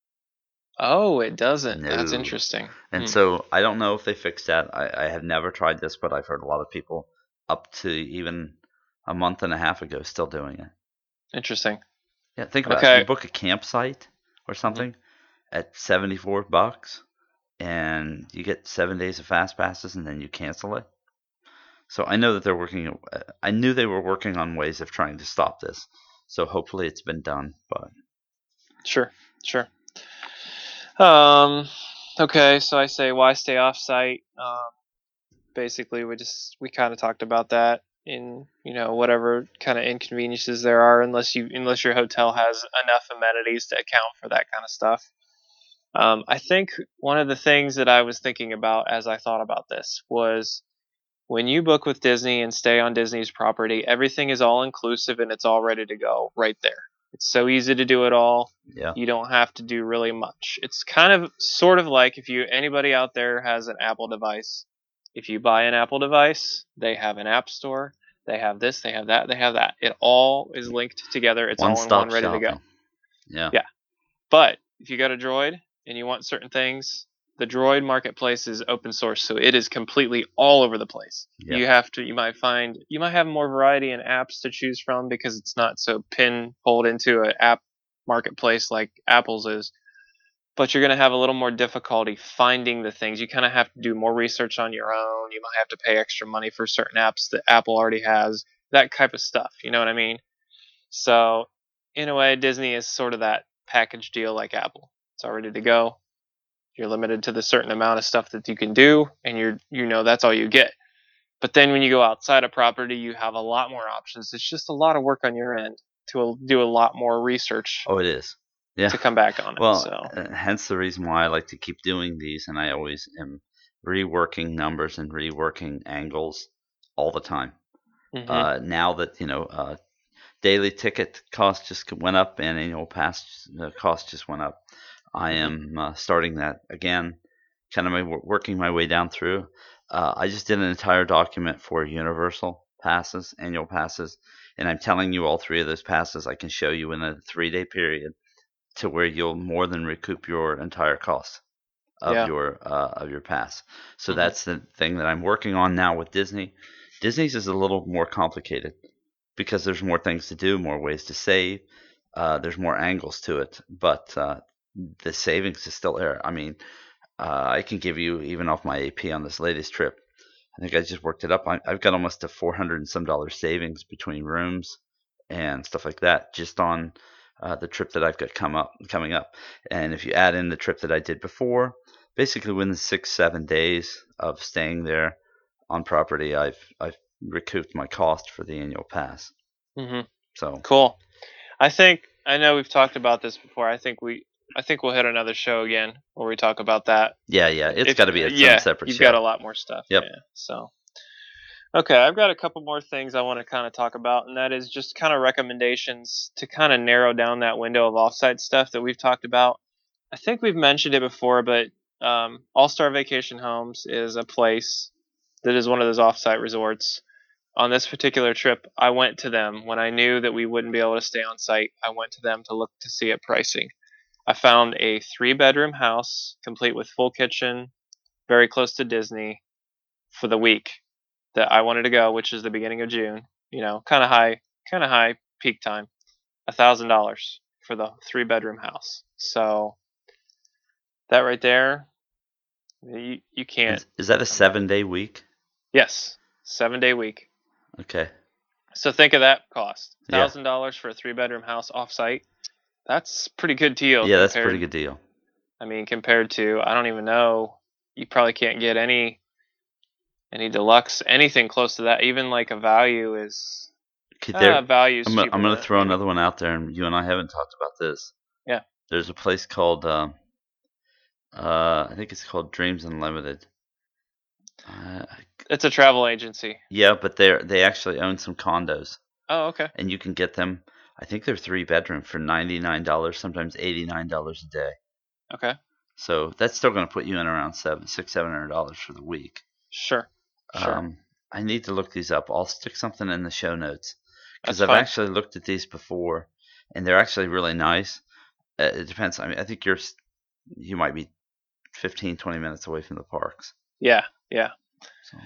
Oh, it doesn't? No. That's interesting. And so I don't know if they fixed that. I have never tried this, but I've heard a lot of people up to even a month and a half ago still doing it. Interesting. Yeah, think about it. If you book a campsite or something at $74 and you get 7 days of fast passes, and then you cancel it. So I know that they're working. I knew they were working on ways of trying to stop this. So hopefully it's been done. But sure. Okay, so I say why stay off site? Basically, we kind of talked about that in whatever kind of inconveniences there are, unless your hotel has enough amenities to account for that kind of stuff. I think one of the things that I was thinking about as I thought about this was when you book with Disney and stay on Disney's property, everything is all inclusive and it's all ready to go right there. It's so easy to do it all. Yeah. You don't have to do really much. It's kind of sort of like if you anybody out there has an Apple device. If you buy an Apple device, they have an app store. They have this, they have that, they have that. It all is linked together. It's all in one, ready to go. Yeah. Yeah. But if you got a Droid and you want certain things, the Droid marketplace is open source, so it is completely all over the place. Yeah. You might have more variety in apps to choose from because it's not so pinholed into an app marketplace like Apple's is. But you're going to have a little more difficulty finding the things. You kind of have to do more research on your own. You might have to pay extra money for certain apps that Apple already has, that type of stuff. You know what I mean? So in a way, Disney is sort of that package deal like Apple. It's all ready to go. You're limited to the certain amount of stuff that you can do, and that's all you get. But then when you go outside of property, you have a lot more options. It's just a lot of work on your end to do a lot more research. Oh, it is. Yeah. To come back on it. Well, hence the reason why I like to keep doing these, and I always am reworking numbers and reworking angles all the time. Mm-hmm. Now that daily ticket cost just went up and annual pass cost just went up, I am starting that again, kind of working my way down through. I just did an entire document for Universal passes, annual passes, and I'm telling you all three of those passes I can show you in a 3-day period. To where you'll more than recoup your entire cost of your pass. So that's the thing that I'm working on now with Disney. Disney's is a little more complicated because there's more things to do, more ways to save. There's more angles to it, but the savings is still there. I mean, I can give you even off my AP on this latest trip. I think I just worked it up. I've got almost a $400 and some savings between rooms and stuff like that just on the trip that I've got coming up. And if you add in the trip that I did before, basically within 6-7 days of staying there on property, I've recouped my cost for the annual pass. Mm-hmm. So cool. I know we've talked about this before. I think we'll hit another show again where we talk about that. Yeah. It's got to be some separate show. You've got a lot more stuff. Yep. Yeah. So. Okay, I've got a couple more things I want to kind of talk about, and that is just kind of recommendations to kind of narrow down that window of offsite stuff that we've talked about. I think we've mentioned it before, but All-Star Vacation Homes is a place that is one of those offsite resorts. On this particular trip, I went to them. When I knew that we wouldn't be able to stay on site, I went to them to look to see at pricing. I found a 3-bedroom house, complete with full kitchen, very close to Disney, for the week that I wanted to go, which is the beginning of June, kind of high peak time, $1,000 for the 3-bedroom house. So that right there, you can't. Is that a 7-day week? Yes. 7-day week. Okay. So think of that cost. $1,000 for a 3-bedroom house offsite. That's pretty good deal. Yeah, that's a pretty good deal. I mean, compared to, I don't even know, you probably can't get any deluxe, anything close to that, even like a value is. I'm going to throw another one out there, and you and I haven't talked about this. Yeah. There's a place called, I think it's called Dreams Unlimited. It's a travel agency. Yeah, but they actually own some condos. Oh, okay. And you can get them. I think they're 3-bedroom for $99, sometimes $89 a day. Okay. So that's still going to put you in around $600-$700 for the week. Sure. Sure. I need to look these up. I'll stick something in the show notes because I've actually looked at these before, and they're actually really nice. It depends. I mean, I think you might be 15-20 minutes away from the parks. Yeah. So.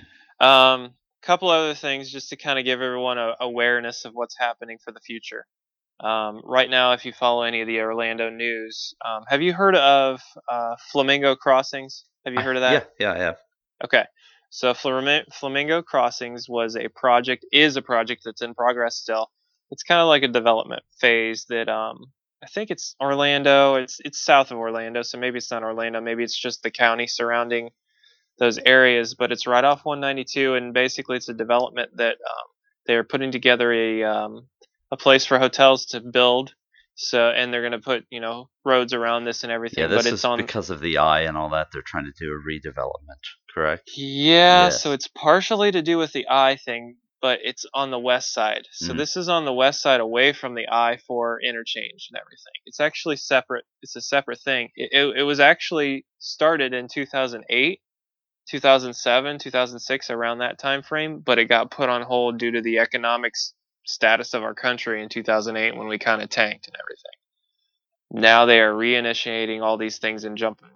Couple other things just to kind of give everyone an awareness of what's happening for the future. Right now, if you follow any of the Orlando news, have you heard of Flamingo Crossings? Have you heard of that? Yeah, I have. Okay. So Flamingo Crossings is a project that's in progress still. It's kind of like a development phase that I think it's Orlando. It's south of Orlando, so maybe it's not Orlando. Maybe it's just the county surrounding those areas. But it's right off 192, and basically it's a development that they're putting together a place for hotels to build So, and they're going to put, you know, roads around this and everything. Yeah, this is because of the eye and all that. They're trying to do a redevelopment, correct? Yeah, so it's partially to do with the eye thing, but it's on the west side. So this is on the west side away from the I-4 interchange and everything. It's actually separate. It's a separate thing. It was actually started in 2008, 2007, 2006, around that time frame, but it got put on hold due to the economics status of our country in 2008 when we kind of tanked and everything. Now they are reinitiating all these things and jumping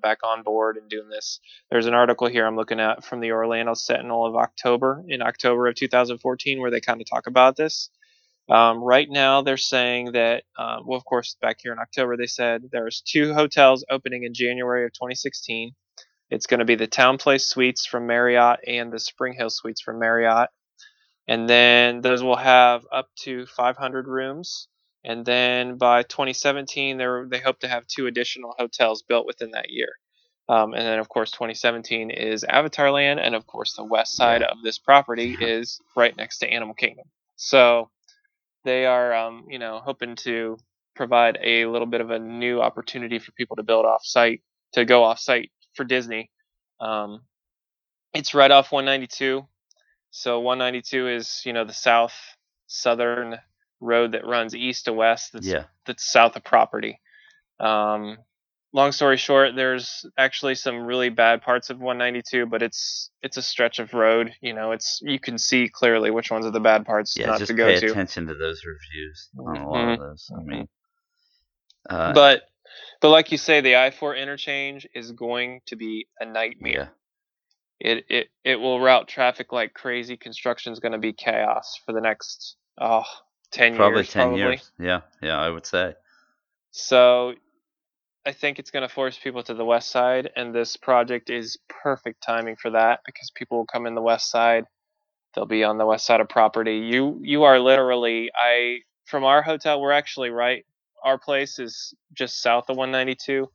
back on board and doing this. There's an article here I'm looking at from the Orlando Sentinel in October of 2014, where they kind of talk about this. Right now they're saying that, well, of course, back here in October, they said there's 2 hotels opening in January of 2016. It's going to be the Town Place Suites from Marriott and the Spring Hill Suites from Marriott. And then those will have up to 500 rooms. And then by 2017, they hope to have 2 additional hotels built within that year. And then, of course, 2017 is Avatar Land. And, of course, the west side of this property is right next to Animal Kingdom. So they are, hoping to provide a little bit of a new opportunity for people to go off-site for Disney. It's right off 192. So 192 is, the southern road that runs east to west. That's south of property. Long story short, there's actually some really bad parts of 192, but it's a stretch of road. You can see clearly which ones are the bad parts. Yeah, not just to go to. Pay attention to those reviews on a lot of those. I mean, but like you say, the I-4 interchange is going to be a nightmare. Yeah. It will route traffic like crazy. Construction is going to be chaos for the next 10 years. Probably 10 years. Yeah, I would say. So I think it's going to force people to the west side, and this project is perfect timing for that because people will come in the west side. They'll be on the west side of property. You are literally from our hotel. We're actually right. Our place is just south of 192.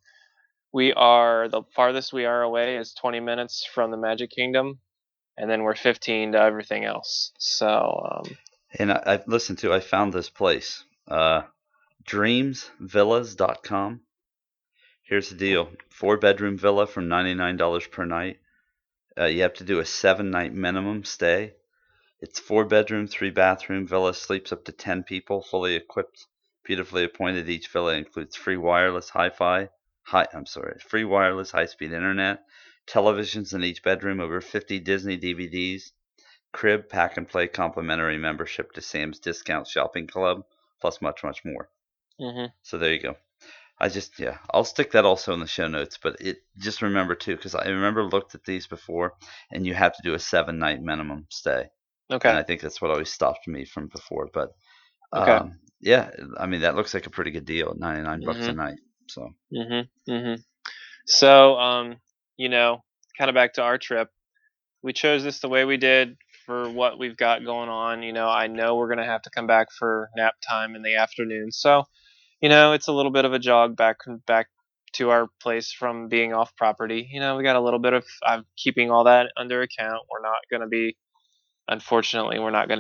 We are the farthest we are away is 20 minutes from the Magic Kingdom, and then we're 15 to everything else. So, and I found this place, dreamsvillas.com. Here's the deal: 4-bedroom villa from $99 per night. You have to do a 7-night minimum stay. It's 4-bedroom, 3-bathroom villa, sleeps up to 10 people, fully equipped, beautifully appointed. Each villa includes free wireless Hi-Fi. Free wireless high-speed internet, televisions in each bedroom, over 50 Disney DVDs, crib, pack and play, complimentary membership to Sam's Discount Shopping Club, plus much, much more. Mm-hmm. So there you go. I'll stick that also in the show notes, but just remember too, because I remember looked at these before, and you have to do a 7-night minimum stay. Okay. And I think that's what always stopped me from before, but that looks like a pretty good deal, $99 a night. So, kind of back to our trip, we chose this the way we did for what we've got going on. I know we're going to have to come back for nap time in the afternoon. So, it's a little bit of a jog back to our place from being off property. We got a little bit of, I'm keeping all that under account. We're not going to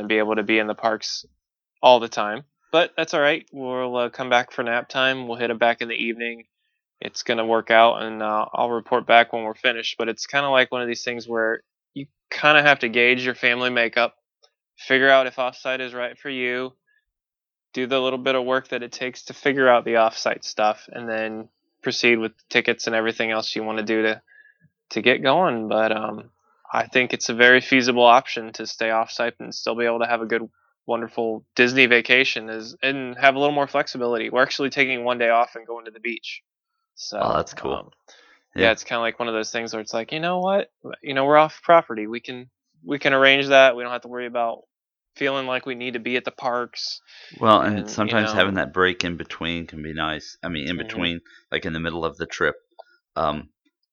be able to be in the parks all the time. But that's all right. We'll come back for nap time. We'll hit it back in the evening. It's going to work out, and I'll report back when we're finished. But it's kind of like one of these things where you kind of have to gauge your family makeup, figure out if offsite is right for you, do the little bit of work that it takes to figure out the offsite stuff, and then proceed with tickets and everything else you want to do to get going. But I think it's a very feasible option to stay offsite and still be able to have a good wonderful Disney vacation and have a little more flexibility. We're actually taking one day off and going to the beach. So that's cool. It's kind of like one of those things where it's like, you know what? We're off property. We can arrange that. We don't have to worry about feeling like we need to be at the parks. Well, and sometimes having that break in between can be nice. I mean, in between, like in the middle of the trip,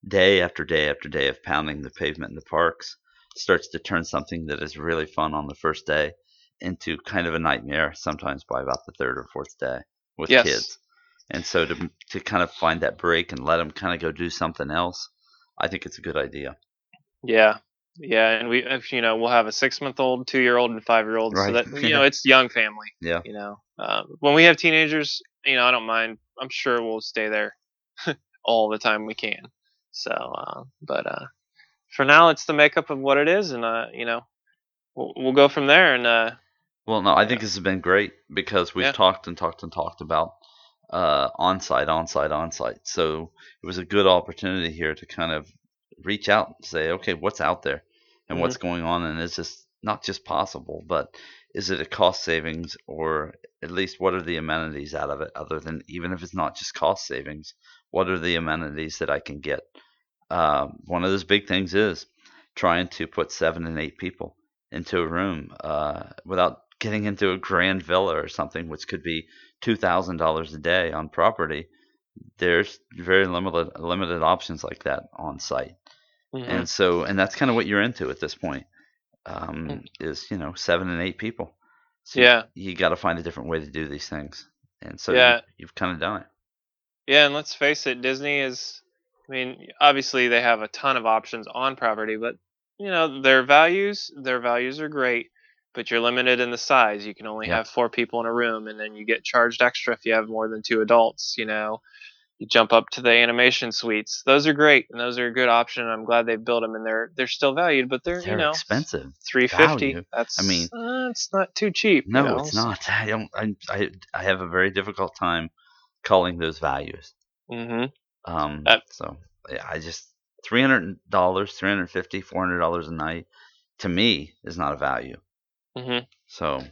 day after day after day of pounding the pavement in the parks starts to turn something that is really fun on the first day into kind of a nightmare sometimes by about the 3rd or 4th day with kids. And so to kind of find that break and let them kind of go do something else, I think it's a good idea. Yeah. Yeah, and we, you know, we'll have a 6-month-old, 2-year-old, and 5-year-old. Right. So that, you know, it's young family. Yeah. You know, when we have teenagers, you know, I don't mind. I'm sure we'll stay there all the time we can. So, but for now, it's the makeup of what it is, and you know, we'll go from there. And well, no, I think this has been great because we've talked about on-site. So it was a good opportunity here to kind of reach out and say, okay, what's out there and what's going on, and is this not just possible, but is it a cost savings, or at least what are the amenities out of it, other than, even if it's not just cost savings, what are the amenities that I can get? One of those big things is trying to put 7 and 8 people into a room without getting into a grand villa or something, which could be $2,000 a day on property. There's very limited options like that on site. Mm-hmm. And that's kind of what you're into at this point, is, you know, 7 and 8 people. So yeah, you got to find a different way to do these things. And so you've kind of done it. Yeah. And let's face it, Disney is, I mean, obviously they have a ton of options on property, but you know, their values are great, but you're limited in the size. You can only have 4 people in a room, and then you get charged extra if you have more than 2 adults, you know. You jump up to the animation suites. Those are great, and those are a good option. I'm glad they built them, and they're still valued, but they're you know, expensive. $350. That's, I mean, it's not too cheap. No, you know? It's not. I have a very difficult time calling those values. Mm-hmm. I just $300, $350, $400 a night to me is not a value. Mm-hmm. So.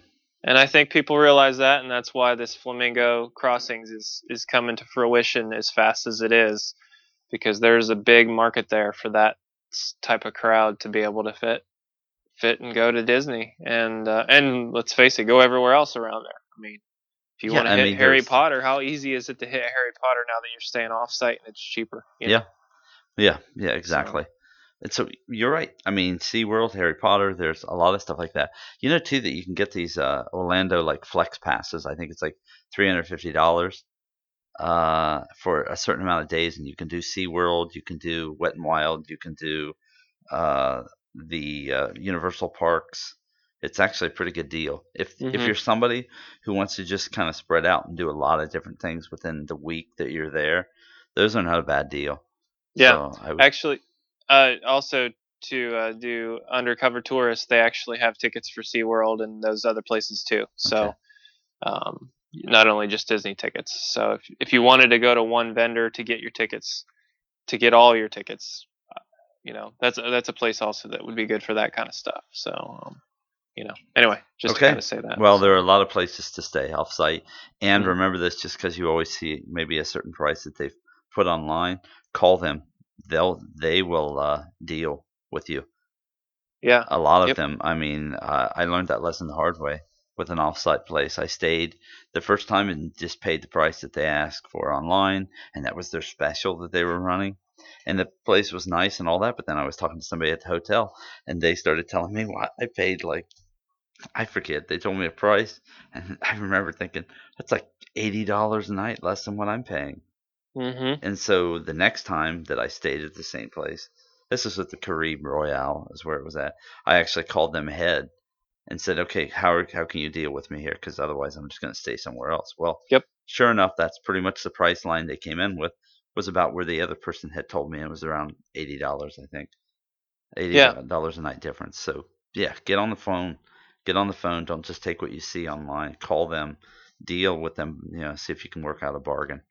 And I think people realize that, and that's why this Flamingo Crossings is coming to fruition as fast as it is, because there's a big market there for that type of crowd to be able to fit and go to Disney, and let's face it, go everywhere else around there. I mean, if you want to hit Harry Potter, how easy is it to hit Harry Potter now that you're staying off site and it's cheaper? You know? Yeah, exactly. So. And so you're right. I mean, SeaWorld, Harry Potter, there's a lot of stuff like that. You know, too, that you can get these Orlando like flex passes. I think it's like $350 for a certain amount of days. And you can do SeaWorld, you can do Wet n Wild, you can do the Universal Parks. It's actually a pretty good deal. If you're somebody who wants to just kind of spread out and do a lot of different things within the week that you're there, those are not a bad deal. Yeah, so actually... also to do Undercover Tourist, they actually have tickets for SeaWorld and those other places too. So okay. Not only just Disney tickets. So if you wanted to go to one vendor to get your tickets, to get all your tickets, you know, that's a place also that would be good for that kind of stuff. So, you know, anyway, just to kind of say that. Well, there are a lot of places to stay off site. And remember this, just because you always see maybe a certain price that they've put online, call them. They will deal with you. Yeah, a lot of them. I mean, I learned that lesson the hard way with an offsite place. I stayed the first time and just paid the price that they asked for online, and that was their special that they were running. And the place was nice and all that, but then I was talking to somebody at the hotel, and they started telling me what I paid. Like, I forget. They told me a price, and I remember thinking that's like $80 a night less than what I'm paying. Mm-hmm. And so the next time that I stayed at the same place, this is at the Caribe Royale, is where it was at. I actually called them ahead and said, "Okay, how can you deal with me here? Because otherwise, I'm just going to stay somewhere else." Well, sure enough, that's pretty much the price line they came in with. Was about where the other person had told me, and it was around $80, I think, $80 a night difference. So yeah, get on the phone. Don't just take what you see online. Call them, deal with them. You know, see if you can work out a bargain.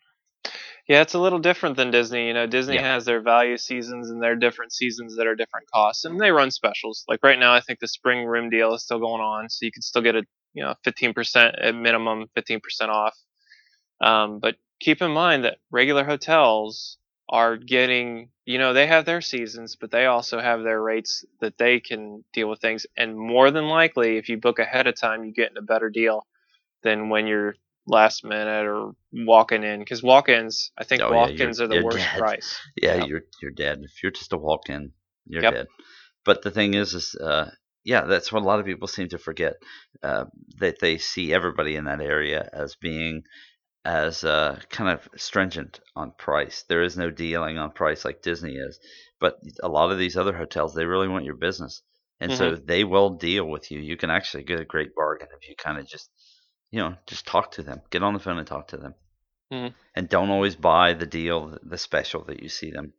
Yeah, it's a little different than Disney. You know, Disney has their value seasons and their different seasons that are different costs, and they run specials. Like right now, I think the spring room deal is still going on, so you can still get a 15% at minimum, 15% off. But keep in mind that regular hotels are getting, they have their seasons, but they also have their rates that they can deal with things. And more than likely, if you book ahead of time, you get in a better deal than when you're last minute or walking in, because walk-ins, I think walk-ins are the worst dead. Price. Yeah, you're dead. If you're just a walk-in, you're dead. But the thing is that's what a lot of people seem to forget, that they see everybody in that area as being as kind of stringent on price. There is no dealing on price like Disney is. But a lot of these other hotels, they really want your business. And so they will deal with you. You can actually get a great bargain if you kind of just, you know, just talk to them. Get on the phone and talk to them. And don't always buy the deal, the special that you see them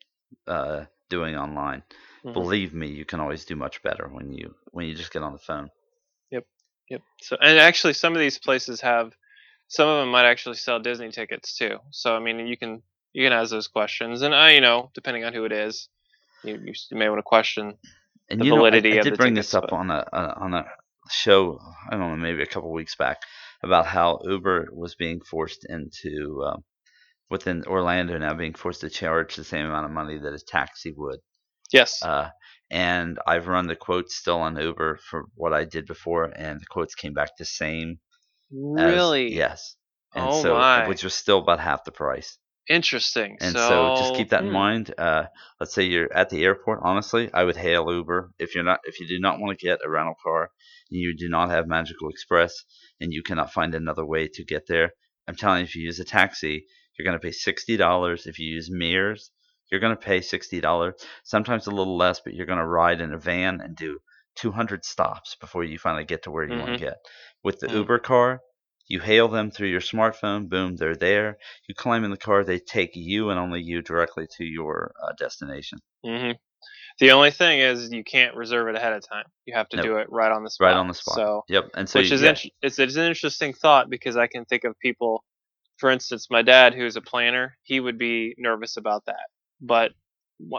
doing online. Believe me, you can always do much better when you just get on the phone. Yep. So, and actually, some of these places have, some of them might actually sell Disney tickets too. So, I mean, you can ask those questions, and you know, depending on who it is, you may want to question and the validity of the tickets. I did bring this up on a show, I don't know, maybe a couple weeks back, about how Uber was being forced into within Orlando now being forced to charge the same amount of money that a taxi would. Yes. And I've run the quotes still on Uber for what I did before, and the quotes came back the same. Really? Yes. And which was still about half the price. Interesting. And so just keep that in mind. Let's say you're at the airport. Honestly, I would hail Uber. If you do not want to get a rental car, and you do not have Magical Express, and you cannot find another way to get there, I'm telling you, if you use a taxi, you're going to pay $60. If you use Mears, you're going to pay $60, sometimes a little less, but you're going to ride in a van and do 200 stops before you finally get to where you want to get. With the Uber car, you hail them through your smartphone. Boom, they're there. You climb in the car. They take you and only you directly to your destination. The only thing is you can't reserve it ahead of time. You have to do it right on the spot. So, and so it's an interesting thought, because I can think of people, for instance, my dad, who's a planner, he would be nervous about that. But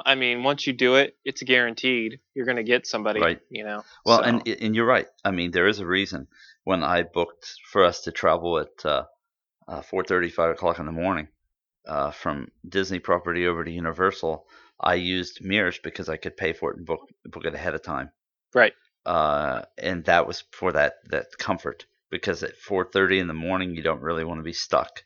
I mean, once you do it, it's guaranteed you're going to get somebody, right. You know. Well, so. and you're right. I mean, there is a reason when I booked for us to travel at 4:30, 5 o'clock in the morning from Disney property over to Universal, I used Mirrors because I could pay for it and book it ahead of time. Right. And that was for that comfort, because at 4:30 in the morning, you don't really want to be stuck.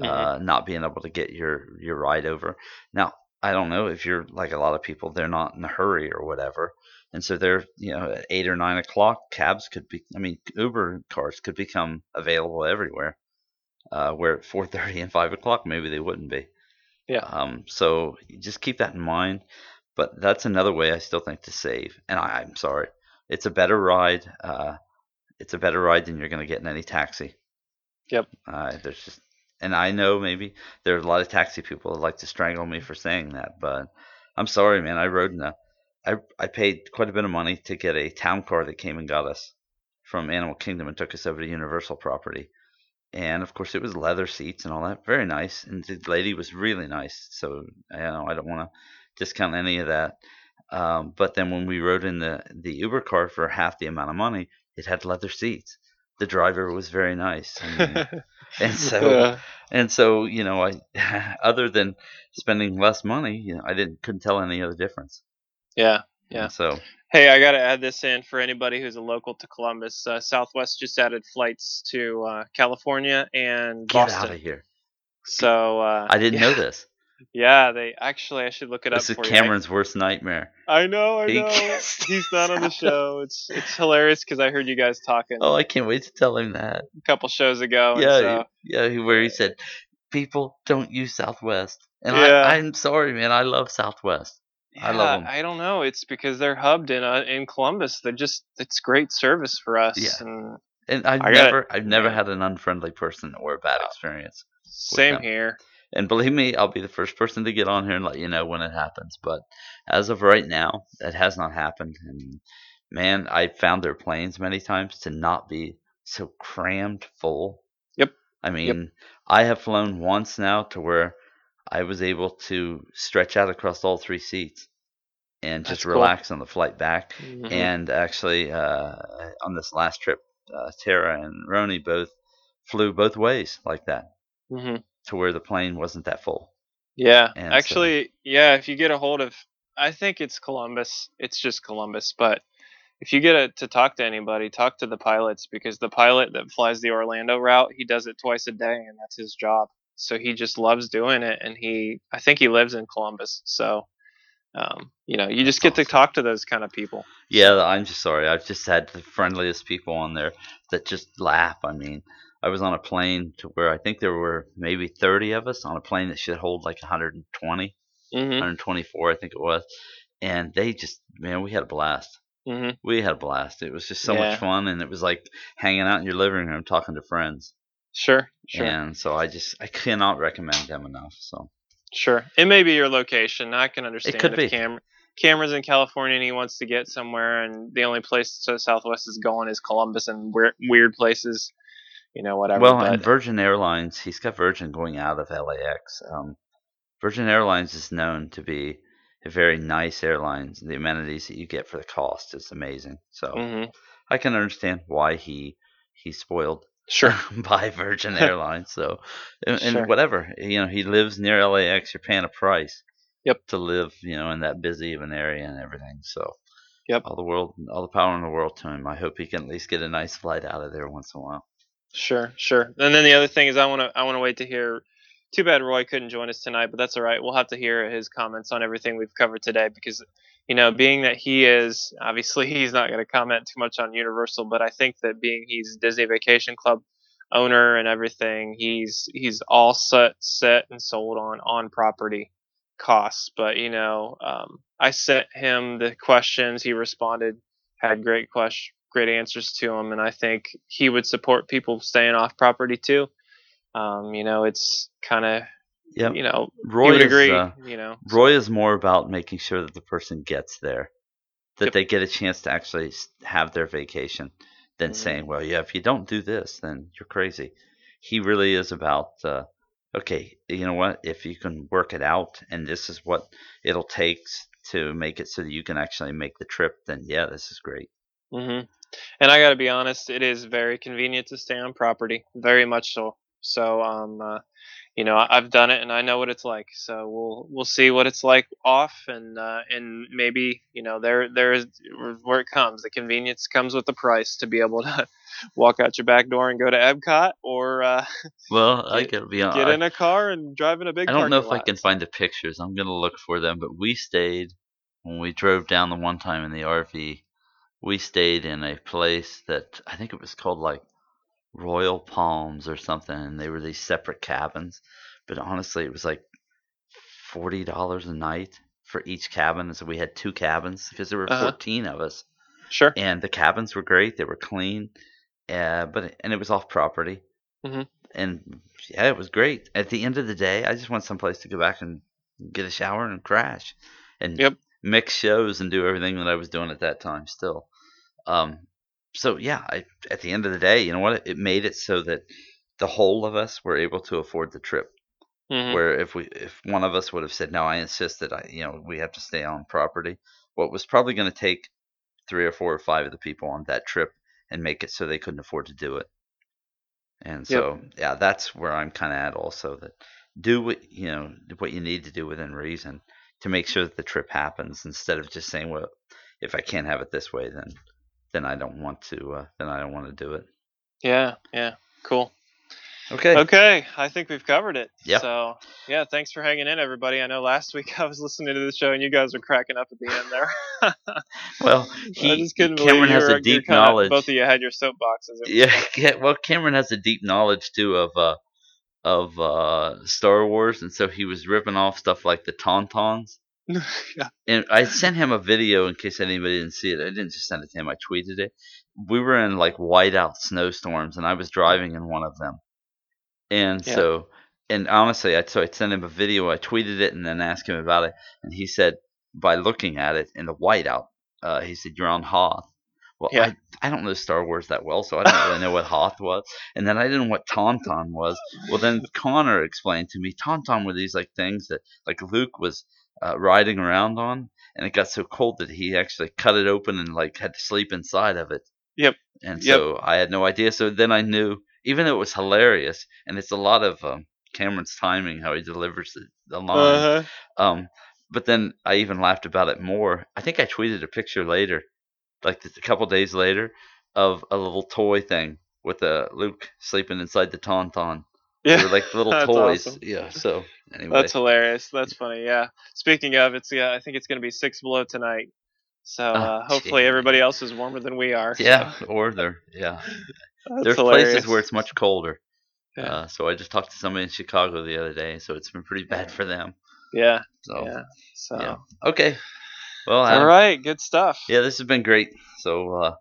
Not being able to get your ride over. Now, I don't know if you're like a lot of people, they're not in a hurry or whatever. And so they're, you know, at 8 or 9 o'clock, cabs could be, I mean, Uber cars could become available everywhere, where at 4:30 and 5 o'clock, maybe they wouldn't be. Yeah. So just keep that in mind, but that's another way I still think to save. And I'm sorry, it's a better ride. It's a better ride than you're going to get in any taxi. Yep. There's just, and I know maybe there are a lot of taxi people that like to strangle me for saying that, but I'm sorry, man. I paid quite a bit of money to get a town car that came and got us from Animal Kingdom and took us over to Universal property. And of course, it was leather seats and all that. Very nice. And the lady was really nice. So I don't want to discount any of that. But then when we rode in the Uber car for half the amount of money, it had leather seats. The driver was very nice. And so, you know, I, other than spending less money, you know, I couldn't tell any other difference. Yeah. And so, hey, I got to add this in for anybody who's a local to Columbus. Southwest just added flights to California and Boston. Get out of here. So I didn't know this. Yeah, they actually. I should look it up. This is Cameron's worst nightmare. I know. He's not on the show. It's hilarious because I heard you guys talking. Oh, I can't wait to tell him that. A couple shows ago. Yeah, where he said, "People don't use Southwest," and I'm sorry, man. I love Southwest. Yeah, I love them. I don't know. It's because they're hubbed in Columbus. They're just, it's great service for us. Yeah. And I've never had an unfriendly person or a bad experience. Same here. And believe me, I'll be the first person to get on here and let you know when it happens. But as of right now, it has not happened. And, man, I found their planes many times to not be so crammed full. Yep. I mean, I have flown once now to where I was able to stretch out across all three seats and just relax on the flight back. And actually, on this last trip, Tara and Roni both flew both ways like that. To where the plane wasn't that full. Yeah. And actually, if you get a hold of, I think it's Columbus. It's just Columbus. But if you get to talk to anybody, talk to the pilots, because the pilot that flies the Orlando route, he does it twice a day, and that's his job. So he just loves doing it. And I think he lives in Columbus. So, you know, you just get to talk to those kind of people. Yeah. I'm just sorry. I've just had the friendliest people on there that just laugh. I mean, I was on a plane to where I think there were maybe 30 of us on a plane that should hold like 120, 124, I think it was. And they just, man, we had a blast. We had a blast. It was just so much fun, and it was like hanging out in your living room talking to friends. Sure. And so I cannot recommend them enough. So sure, it may be your location. I can understand it could be. Cameron's in California and he wants to get somewhere, and the only place to Southwest is going is Columbus and weird places, you know, whatever. Well, and Virgin Airlines, he's got Virgin going out of LAX. Virgin Airlines is known to be a very nice airline. The amenities that you get for the cost is amazing. So I can understand why he's spoiled. Sure. By Virgin Airlines. So, and whatever, you know, he lives near LAX. You're paying a price. Yep. To live, you know, in that busy of an area and everything. So, yep. All the power in the world to him. I hope he can at least get a nice flight out of there once in a while. Sure. And then the other thing is, I want to wait to hear. Too bad Roy couldn't join us tonight, but that's all right. We'll have to hear his comments on everything we've covered today, because, you know, being that he is, obviously he's not going to comment too much on Universal, but I think that being he's Disney Vacation Club owner and everything, he's all set and sold on property costs. But, you know, I sent him the questions. He responded, had great answers to them, and I think he would support people staying off property too. You know, it's kind of, you know, Roy would agree, you know. Roy is more about making sure that the person gets there, that they get a chance to actually have their vacation, than saying, well, yeah, if you don't do this, then you're crazy. He really is about, okay, you know what, if you can work it out and this is what it'll take to make it so that you can actually make the trip, then yeah, this is great. And I got to be honest, it is very convenient to stay on property, very much so. So, you know, I've done it and I know what it's like. So we'll see what it's like off, and maybe, you know, there is where it comes. The convenience comes with the price to be able to walk out your back door and go to Epcot, or get in a car and drive in a big. I don't know if I can find the pictures. I'm gonna look for them. But we stayed, when we drove down the one time in the RV, we stayed in a place that I think it was called like Royal Palms or something, and they were these separate cabins, but honestly it was like $40 a night for each cabin, and so we had two cabins because there were 14 of us. Sure. And the cabins were great, they were clean, but it was off property. And yeah, it was great. At the end of the day, I just want someplace to go back and get a shower and crash and mix shows and do everything that I was doing at that time still. So, yeah, at the end of the day, you know what? It made it so that the whole of us were able to afford the trip. Where if one of us would have said, no, I insist that we have to stay on property, well, it was probably going to take 3 or 4 or 5 of the people on that trip and make it so they couldn't afford to do it. And so, yeah, that's where I'm kind of at also, that do what you need to do within reason to make sure that the trip happens, instead of just saying, well, if I can't have it this way, then I don't want to. Then I don't want to do it. Yeah. Cool. Okay. I think we've covered it. Yeah. So yeah, thanks for hanging in, everybody. I know last week I was listening to the show and you guys were cracking up at the end there. Well, Cameron has a deep knowledge. Both of you had your soapboxes. Yeah. Well, Cameron has a deep knowledge too of Star Wars, and so he was ripping off stuff like the Tauntauns. Yeah. And I sent him a video in case anybody didn't see it. I didn't just send it to him, I tweeted it. We were in like whiteout snowstorms and I was driving in one of them. And honestly, I sent him a video, I tweeted it and then asked him about it. And he said, by looking at it in the whiteout, he said, you're on Hoth. Well, yeah. I don't know Star Wars that well, so I don't really know what Hoth was. And then I didn't know what Tauntaun was. Well, then Connor explained to me, Tauntaun were these like things that like Luke was riding around on, and it got so cold that he actually cut it open and like had to sleep inside of it. Yep. And so I had no idea. So then I knew, even though it was hilarious, and it's a lot of Cameron's timing, how he delivers the line. But then I even laughed about it more. I think I tweeted a picture later, like a couple days later, of a little toy thing with Luke sleeping inside the Tauntaun. Yeah, they were like little toys. Awesome. Yeah, so anyway. That's hilarious. That's funny, yeah. Speaking of, I think it's going to be 6 below tonight. So hopefully everybody else is warmer than we are. Yeah, so. Or they're, yeah. There's places where it's much colder. Yeah. So I just talked to somebody in Chicago the other day, so it's been pretty bad for them. Yeah. So. Okay. Well, all right. Good stuff. Yeah, this has been great. So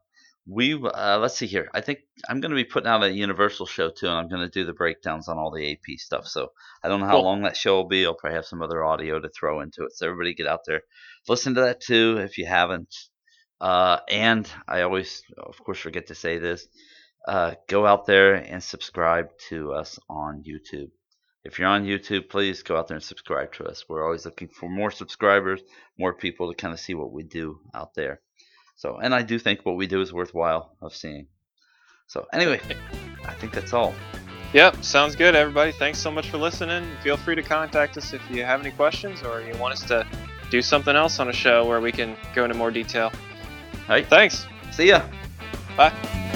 we let's see here. I think I'm going to be putting out a Universal show too, and I'm going to do the breakdowns on all the AP stuff. So I don't know how long that show will be. I'll probably have some other audio to throw into it. So everybody get out there, listen to that too if you haven't. And I always, of course, forget to say this. Go out there and subscribe to us on YouTube. If you're on YouTube, please go out there and subscribe to us. We're always looking for more subscribers, more people to kind of see what we do out there. So, and I do think what we do is worthwhile of seeing. So anyway, I think that's all. Yep, sounds good, everybody. Thanks so much for listening. Feel free to contact us if you have any questions or you want us to do something else on a show where we can go into more detail. All right. Thanks. See ya. Bye.